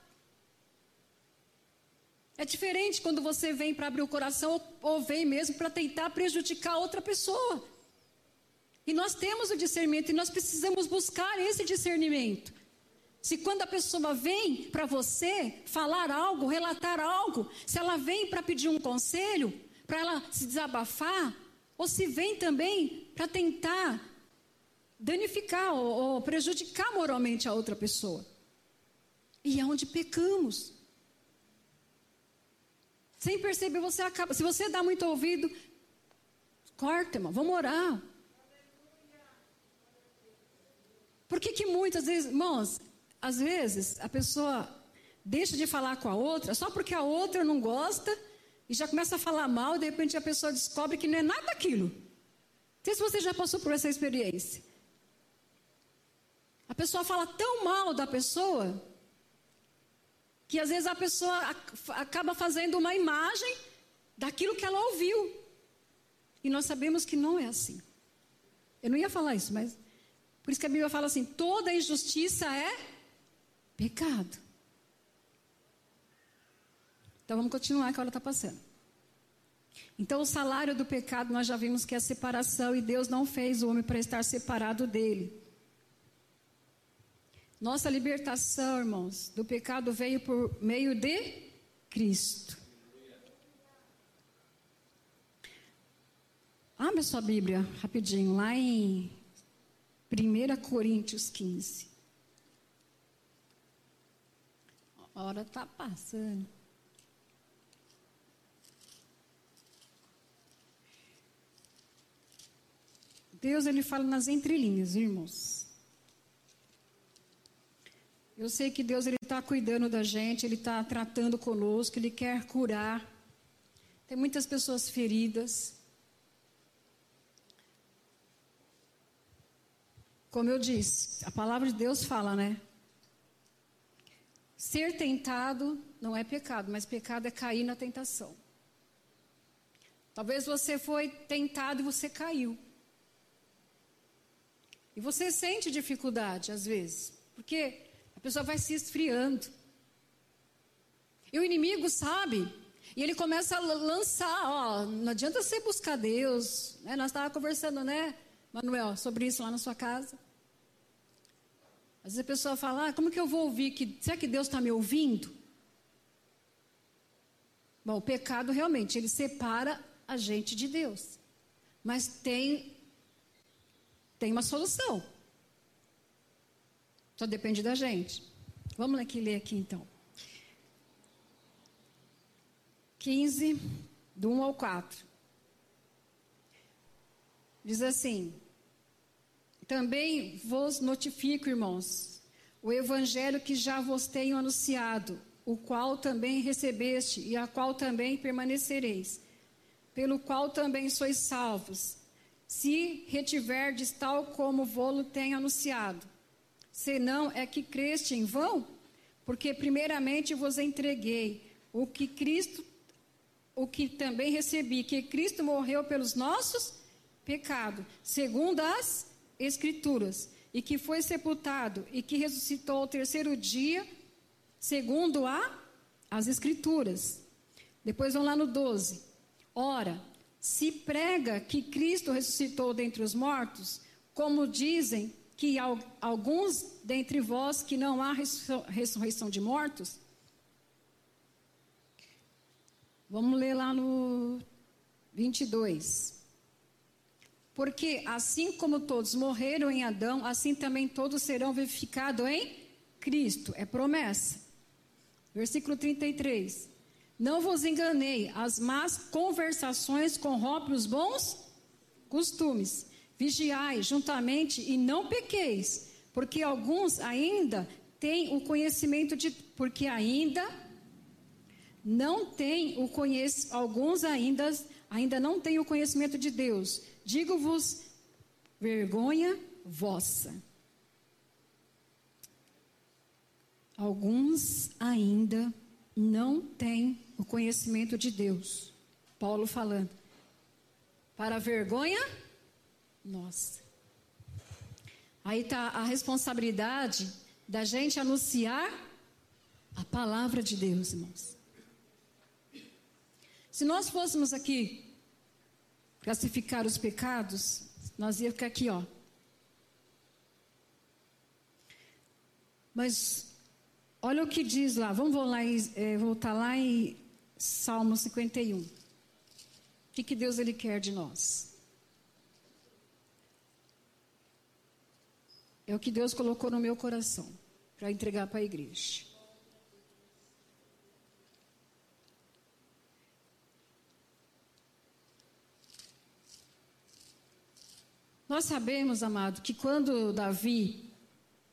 É diferente quando você vem para abrir o coração ou, ou vem mesmo para tentar prejudicar outra pessoa. E nós temos o discernimento e nós precisamos buscar esse discernimento. Se quando a pessoa vem para você falar algo, relatar algo, se ela vem para pedir um conselho, para ela se desabafar, ou se vem também para tentar danificar ou, ou prejudicar moralmente a outra pessoa. E é onde pecamos. Sem perceber, você acaba. Se você dá muito ouvido, corta, irmão, vamos orar. Por que que muitas vezes, irmãos, às vezes a pessoa deixa de falar com a outra, só porque a outra não gosta, e já começa a falar mal, e de repente a pessoa descobre que não é nada aquilo. Não sei se você já passou por essa experiência. A pessoa fala tão mal da pessoa, que às vezes a pessoa acaba fazendo uma imagem daquilo que ela ouviu. E nós sabemos que não é assim. Eu não ia falar isso, mas... Por isso que a Bíblia fala assim, toda injustiça é pecado. Então vamos continuar, que a hora está passando. Então o salário do pecado, nós já vimos que é a separação, e Deus não fez o homem para estar separado dele. Nossa libertação, irmãos, do pecado veio por meio de Cristo. Abra sua Bíblia rapidinho, lá em primeiro Coríntios quinze. A hora está passando. Deus, ele fala nas entrelinhas, irmãos. Eu sei que Deus, ele está cuidando da gente, ele está tratando conosco, ele quer curar. Tem muitas pessoas feridas. Como eu disse, a palavra de Deus fala, né? Ser tentado não é pecado, mas pecado é cair na tentação. Talvez você foi tentado e você caiu. E você sente dificuldade, às vezes, porque a pessoa vai se esfriando. E o inimigo sabe, e ele começa a lançar, ó, não adianta você buscar Deus, né? Nós estávamos conversando, né, Manuel, sobre isso lá na sua casa. Às vezes a pessoa fala, ah, como que eu vou ouvir? Que, será que Deus está me ouvindo? Bom, o pecado realmente, ele separa a gente de Deus. Mas tem, tem uma solução. Só depende da gente. Vamos aqui ler aqui então. quinze, do um ao quatro. Diz assim: também vos notifico, irmãos, o evangelho que já vos tenho anunciado, o qual também recebeste e a qual também permanecereis, pelo qual também sois salvos, se retiverdes tal como vô-lo tenho anunciado. Senão é que creste em vão, porque primeiramente vos entreguei o que Cristo, o que também recebi, que Cristo morreu pelos nossos pecados, segundo as Escrituras, e que foi sepultado e que ressuscitou ao terceiro dia, segundo a, as Escrituras. Depois vão lá no doze. Ora, se prega que Cristo ressuscitou dentre os mortos, como dizem que alguns dentre vós que não há ressurreição de mortos. Vamos ler lá no vinte e dois. Porque assim como todos morreram em Adão, assim também todos serão vivificados em Cristo. É promessa. Versículo trinta e três. Não vos enganei, as más conversações corrompem os bons costumes. Vigiai juntamente e não pequeis, porque alguns ainda têm o conhecimento de... Porque ainda não têm o conhecimento... Alguns ainda, ainda não têm o conhecimento de Deus. Digo-vos, vergonha vossa. Alguns ainda não têm o conhecimento de Deus. Paulo falando. Para a vergonha nossa. Aí está a responsabilidade da gente anunciar a palavra de Deus, irmãos. Se nós fôssemos aqui classificar os pecados, nós ia ficar aqui, ó. Mas... olha o que diz lá, vamos voltar lá em, é, voltar lá em Salmo cinquenta e um. O que, que Deus ele quer de nós? É o que Deus colocou no meu coração, para entregar para a igreja. Nós sabemos, amado, que quando Davi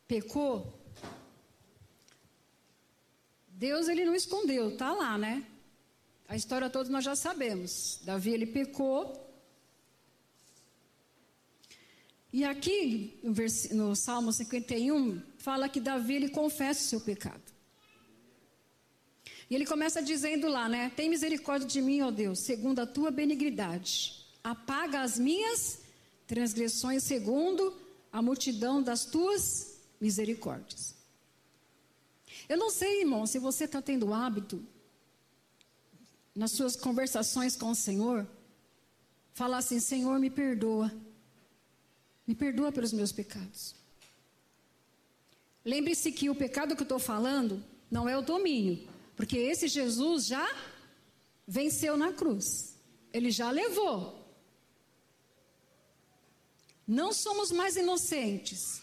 pecou, Deus ele não escondeu, tá lá, né? A história toda nós já sabemos. Davi ele pecou. E aqui no, vers... no Salmo cinquenta e um fala que Davi ele confessa o seu pecado. E ele começa dizendo lá, né? Tem misericórdia de mim, ó Deus, segundo a tua benignidade. Apaga as minhas transgressões segundo a multidão das tuas misericórdias. Eu não sei, irmão, se você está tendo o hábito, nas suas conversações com o Senhor, falar assim, Senhor, me perdoa. Me perdoa pelos meus pecados. Lembre-se que o pecado que eu estou falando não é o domínio, porque esse Jesus já venceu na cruz. Ele já levou. Não somos mais inocentes.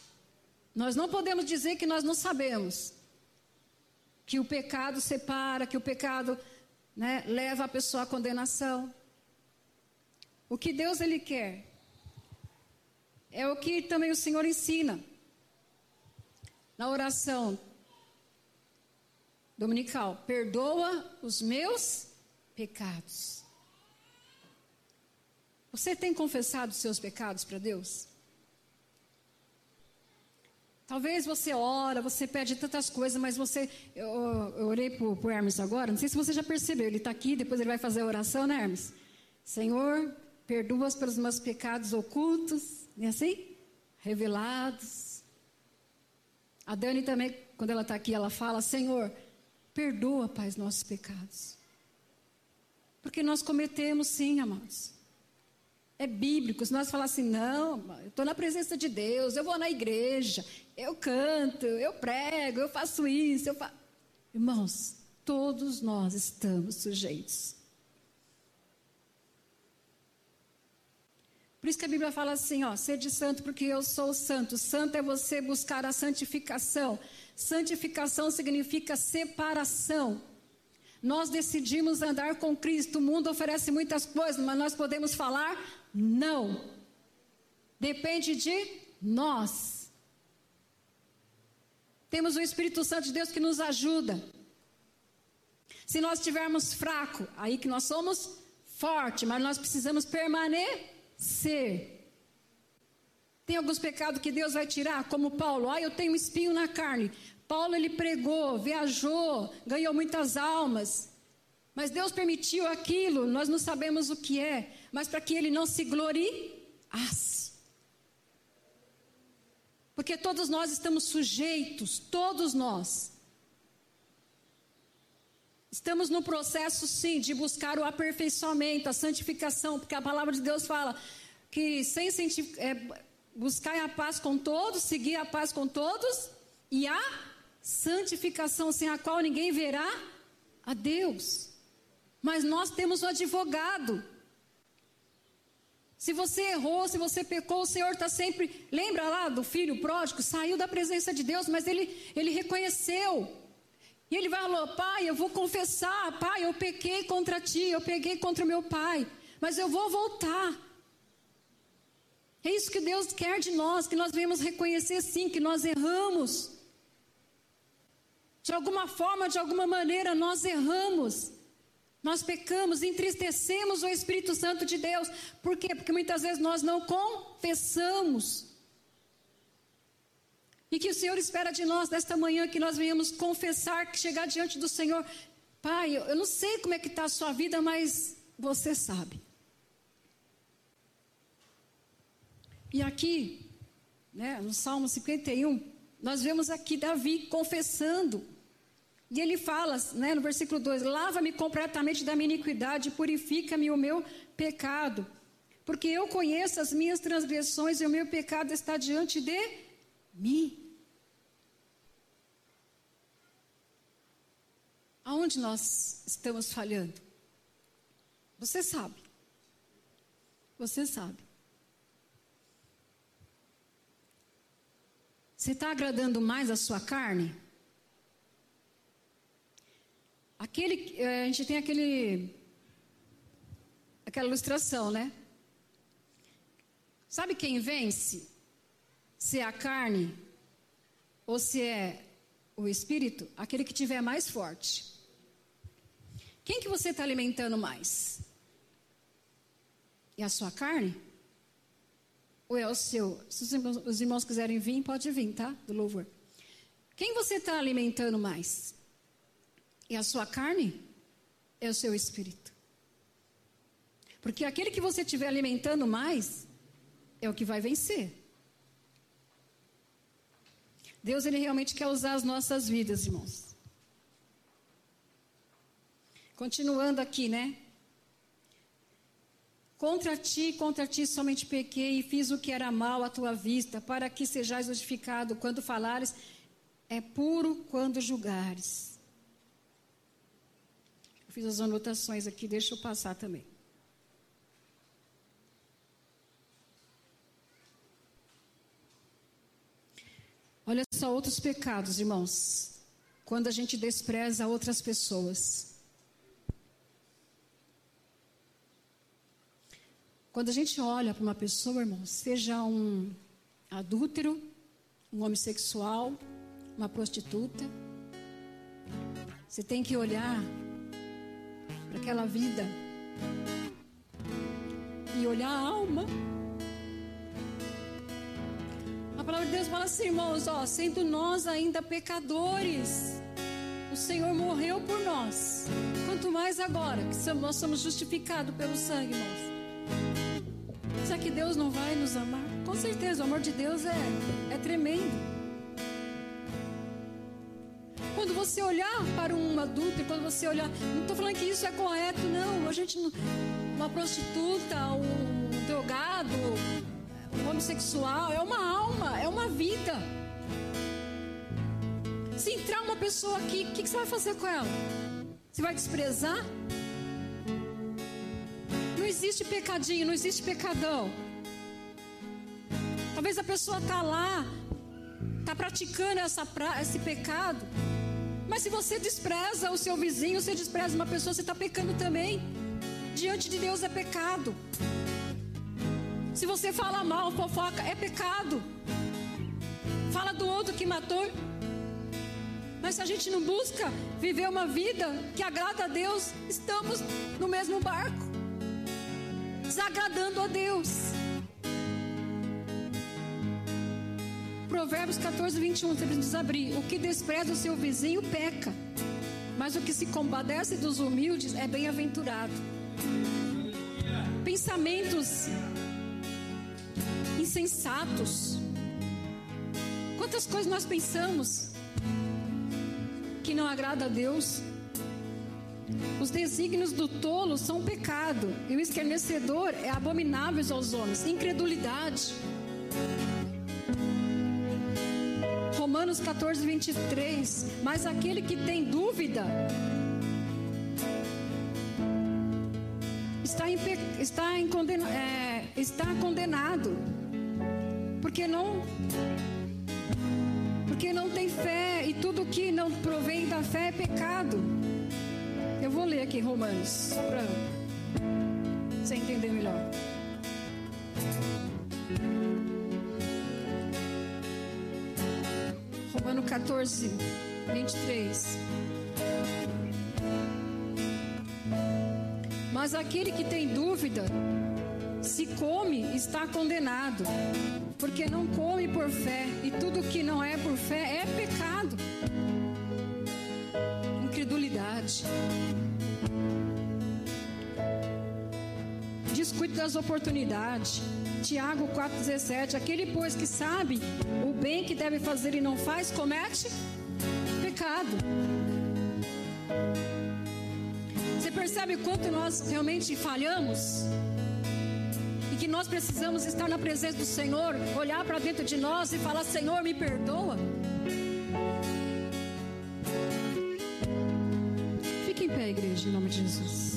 Nós não podemos dizer que nós não sabemos. Que o pecado separa, que o pecado, né, leva a pessoa à condenação. O que Deus ele quer é o que também o Senhor ensina na oração dominical. Perdoa os meus pecados. Você tem confessado os seus pecados para Deus? Talvez você ora, você pede tantas coisas, mas você... Eu, eu orei para o Hermes agora, não sei se você já percebeu, ele está aqui, depois ele vai fazer a oração, né, Hermes? Senhor, perdoa-os pelos meus pecados ocultos, e assim, revelados. A Dani também, quando ela está aqui, ela fala, Senhor, perdoa, Pai, os nossos pecados. Porque nós cometemos, sim, amados. É bíblico, se nós falarmos assim, não, eu estou na presença de Deus, eu vou na igreja, eu canto, eu prego, eu faço isso, eu faço... Irmãos, todos nós estamos sujeitos. Por isso que a Bíblia fala assim, ó, sede santo porque eu sou santo. Santo é você buscar a santificação. Santificação significa separação. Nós decidimos andar com Cristo. O mundo oferece muitas coisas, mas nós podemos falar não. Depende de nós. Temos o Espírito Santo de Deus que nos ajuda. Se nós estivermos fracos, aí que nós somos fortes, mas nós precisamos permanecer. Tem alguns pecados que Deus vai tirar, como Paulo. Ah, eu tenho espinho na carne. Paulo, ele pregou, viajou, ganhou muitas almas, mas Deus permitiu aquilo, nós não sabemos o que é, mas para que ele não se gloriasse. Porque todos nós estamos sujeitos, todos nós. Estamos no processo, sim, de buscar o aperfeiçoamento, a santificação, porque a palavra de Deus fala que sem santific... é, buscar a paz com todos, seguir a paz com todos, e a santificação, sem a qual ninguém verá a Deus. Mas nós temos um advogado. Se você errou, se você pecou, o Senhor está sempre... Lembra lá do filho pródigo? Saiu da presença de Deus, mas ele, ele reconheceu. E ele falou, pai, eu vou confessar. Pai, eu pequei contra ti, eu pequei contra o meu pai. Mas eu vou voltar. É isso que Deus quer de nós, que nós venhamos reconhecer, sim, que nós erramos. De alguma forma, de alguma maneira, nós erramos, nós pecamos, entristecemos o Espírito Santo de Deus. Por quê? Porque muitas vezes nós não confessamos. E que o Senhor espera de nós, nesta manhã, que nós venhamos confessar, que chegar diante do Senhor. Pai, eu não sei como é que está a sua vida, mas você sabe. E aqui, né, no Salmo cinquenta e um, nós vemos aqui Davi confessando. E ele fala, né, no versículo dois, lava-me completamente da minha iniquidade, purifica-me o meu pecado, porque eu conheço as minhas transgressões e o meu pecado está diante de mim. Aonde nós estamos falhando? Você sabe. Você sabe. Você está agradando mais a sua carne? Aquele, a gente tem aquele, aquela ilustração, né? Sabe quem vence? Se é a carne ou se é o espírito? Aquele que tiver mais forte. Quem que você está alimentando mais? É a sua carne? Ou é o seu? Se os irmãos, os irmãos quiserem vir, pode vir, tá? Do louvor. Quem você está alimentando mais? É a sua carne? É o seu espírito? Porque aquele que você estiver alimentando mais, é o que vai vencer. Deus, ele realmente quer usar as nossas vidas, irmãos. Continuando aqui, né? Contra ti, contra ti somente pequei e fiz o que era mal à tua vista, para que sejais justificado quando falares, é puro quando julgares. Eu fiz as anotações aqui, deixa eu passar também. Olha só outros pecados, irmãos. Quando a gente despreza outras pessoas. Quando a gente olha para uma pessoa, irmãos, seja um adúltero, um homossexual, uma prostituta, você tem que olhar para aquela vida e olhar a alma. A palavra de Deus fala assim, irmãos, ó, sendo nós ainda pecadores, o Senhor morreu por nós. Quanto mais agora que nós somos justificados pelo sangue, irmãos. Será que Deus não vai nos amar? Com certeza, o amor de Deus é, é tremendo. Quando você olhar para um adulto, quando você olhar, não estou falando que isso é correto, não. A gente, uma prostituta, um drogado, um homossexual, é uma alma, é uma vida. Se entrar uma pessoa aqui, o que, que você vai fazer com ela? Você vai desprezar? Não existe pecadinho, não existe pecadão. Talvez a pessoa está lá, está praticando essa pra, esse pecado. Mas se você despreza o seu vizinho, você despreza uma pessoa, você está pecando também. Diante de Deus é pecado. Se você fala mal, fofoca, é pecado. Fala do outro que matou. Mas se a gente não busca viver uma vida que agrada a Deus, estamos no mesmo barco, desagradando a Deus. Provérbios quatorze, vinte e um, você precisa abrir. O que despreza o seu vizinho peca, mas o que se compadece dos humildes é bem-aventurado. Pensamentos insensatos. Quantas coisas nós pensamos que não agrada a Deus? Os desígnios do tolo são pecado, e o escarnecedor é abominável aos homens. Incredulidade. Romanos quatorze, vinte e três. Mas aquele que tem dúvida está, em pe... está, em condena... é... está condenado, porque não... porque não tem fé, e tudo que não provém da fé é pecado. Eu vou ler aqui Romanos para você entender melhor. Ano quatorze, vinte e três. Mas aquele que tem dúvida, se come, está condenado, porque não come por fé, e tudo que não é por fé é pecado. Incredulidade. Descuido das oportunidades. Tiago quatro, dezessete. Aquele, pois, que sabe o bem que deve fazer e não faz, comete pecado. Você percebe quanto nós realmente falhamos? E que nós precisamos estar na presença do Senhor, olhar para dentro de nós e falar: Senhor, me perdoa. Fique em pé, igreja, em nome de Jesus.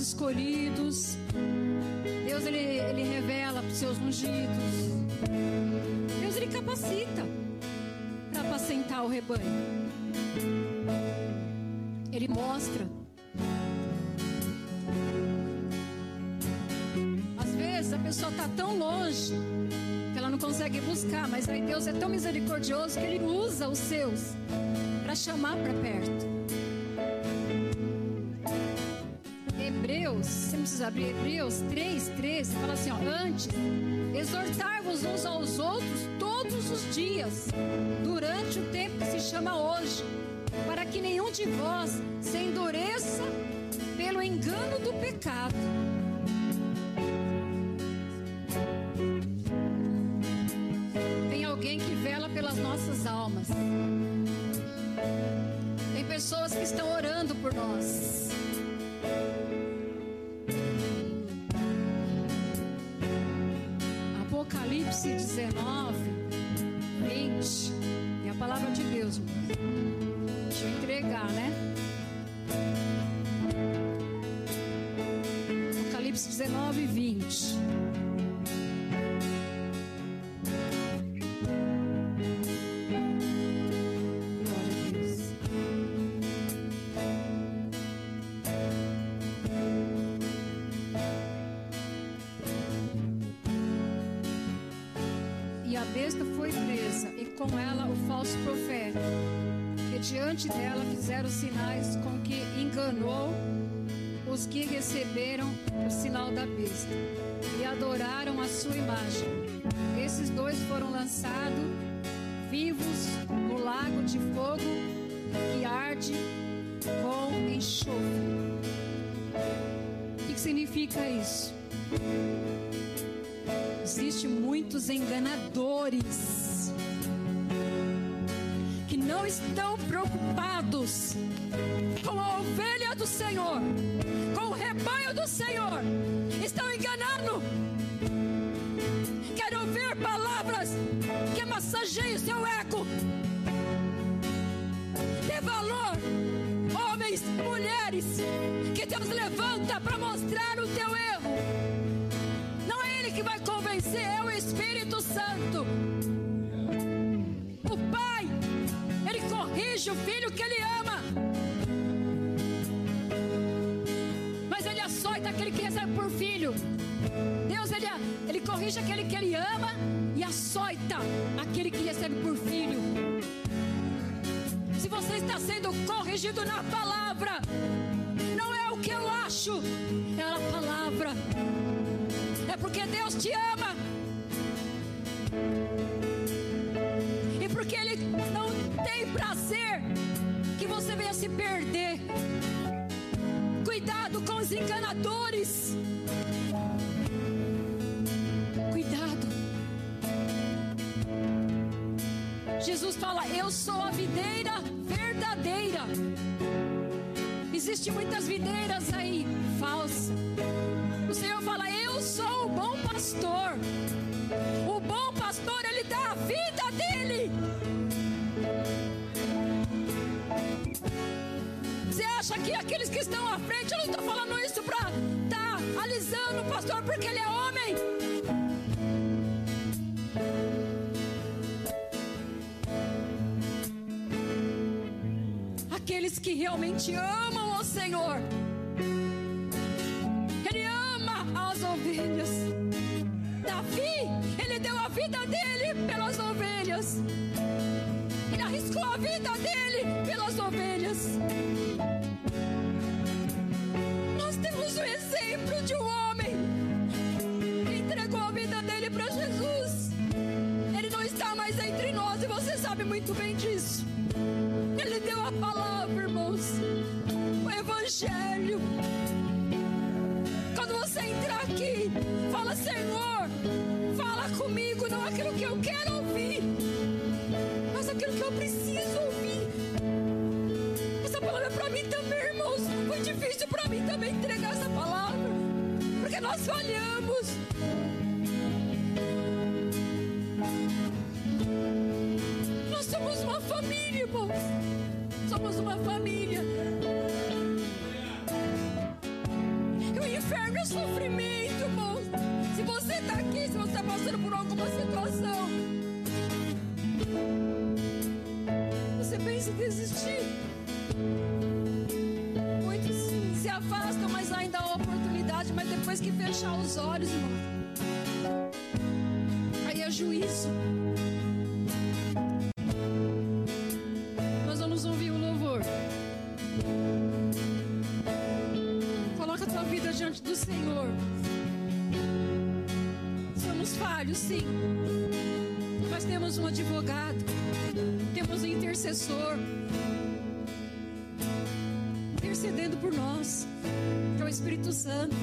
Escolhidos, Deus ele, ele revela para os seus ungidos. Deus ele capacita para apacentar o rebanho. Ele mostra. Às vezes a pessoa está tão longe que ela não consegue buscar, mas aí Deus é tão misericordioso que ele usa os seus para chamar para perto. Hebreus, você não precisa abrir, Hebreus três, treze, fala assim, ó, antes, exortar-vos uns aos outros todos os dias, durante o tempo que se chama hoje, para que nenhum de vós se endureça pelo engano do pecado. Tem alguém que vela pelas nossas almas. Tem pessoas que estão orando por nós. Apocalipse dezenove, vinte, e a palavra de Deus. Apocalipse dezenove, vinte. E a besta foi presa, e com ela o falso profeta, que diante dela fizeram sinais com que enganou os que receberam o sinal da besta e adoraram a sua imagem. Esses dois foram lançados vivos no lago de fogo que arde com enxofre. O que significa isso? Existem muitos enganadores que não estão preocupados com a ovelha do Senhor, com o rebanho do Senhor. Estão enganando. Quero ouvir palavras que massageiam seu eco. Dê valor, homens, mulheres, que Deus levanta para mostrar o teu erro. Não é Ele que vai convencer, é o Espírito Santo. O Pai, Ele corrige o filho que Ele ama. Aquele que recebe por filho, Deus ele, ele corrige aquele que ele ama e açoita aquele que recebe por filho. Se você está sendo corrigido na palavra, não é o que eu acho, é a palavra, é porque Deus te ama e porque Ele não tem prazer que você venha se perder. Cuidado com os enganadores. Cuidado. Jesus fala: eu sou a videira verdadeira. Existem muitas videiras aí falsas. O Senhor fala: eu sou o bom pastor. O bom pastor, ele dá a vida dele. Você acha que aqueles que estão à frente, eu não estou falando isso para estar tá alisando o pastor porque ele é homem. Aqueles que realmente amam ao Senhor, Ele ama as ovelhas. Davi, ele deu a vida dele pelas ovelhas. Ele arriscou a vida dele pelas ovelhas. Nós temos o exemplo de um homem que entregou a vida dele para Jesus. Ele não está mais entre nós e você sabe muito bem disso. Ele deu a palavra, irmãos, o evangelho. Quando você entrar aqui, fala: Senhor, fala comigo, não aquilo que eu quero ouvir, mas aquilo que eu preciso ouvir. Essa palavra é para mim também, irmãos. Foi difícil para mim também entregar essa palavra, porque nós falhamos. Nós somos uma família, irmãos. Somos uma família. E o inferno é sofrimento, irmãos. Se você está aqui, se você está passando por alguma situação, você pensa em desistir, muitos se afastam, mas ainda há oportunidade. Mas depois que fechar os olhos, irmão, aí é juízo. Nós vamos ouvir o louvor. Coloca a tua vida diante do Senhor. Somos falhos, sim, mas temos um advogado, temos um intercessor intercedendo por nós, que é o Espírito Santo.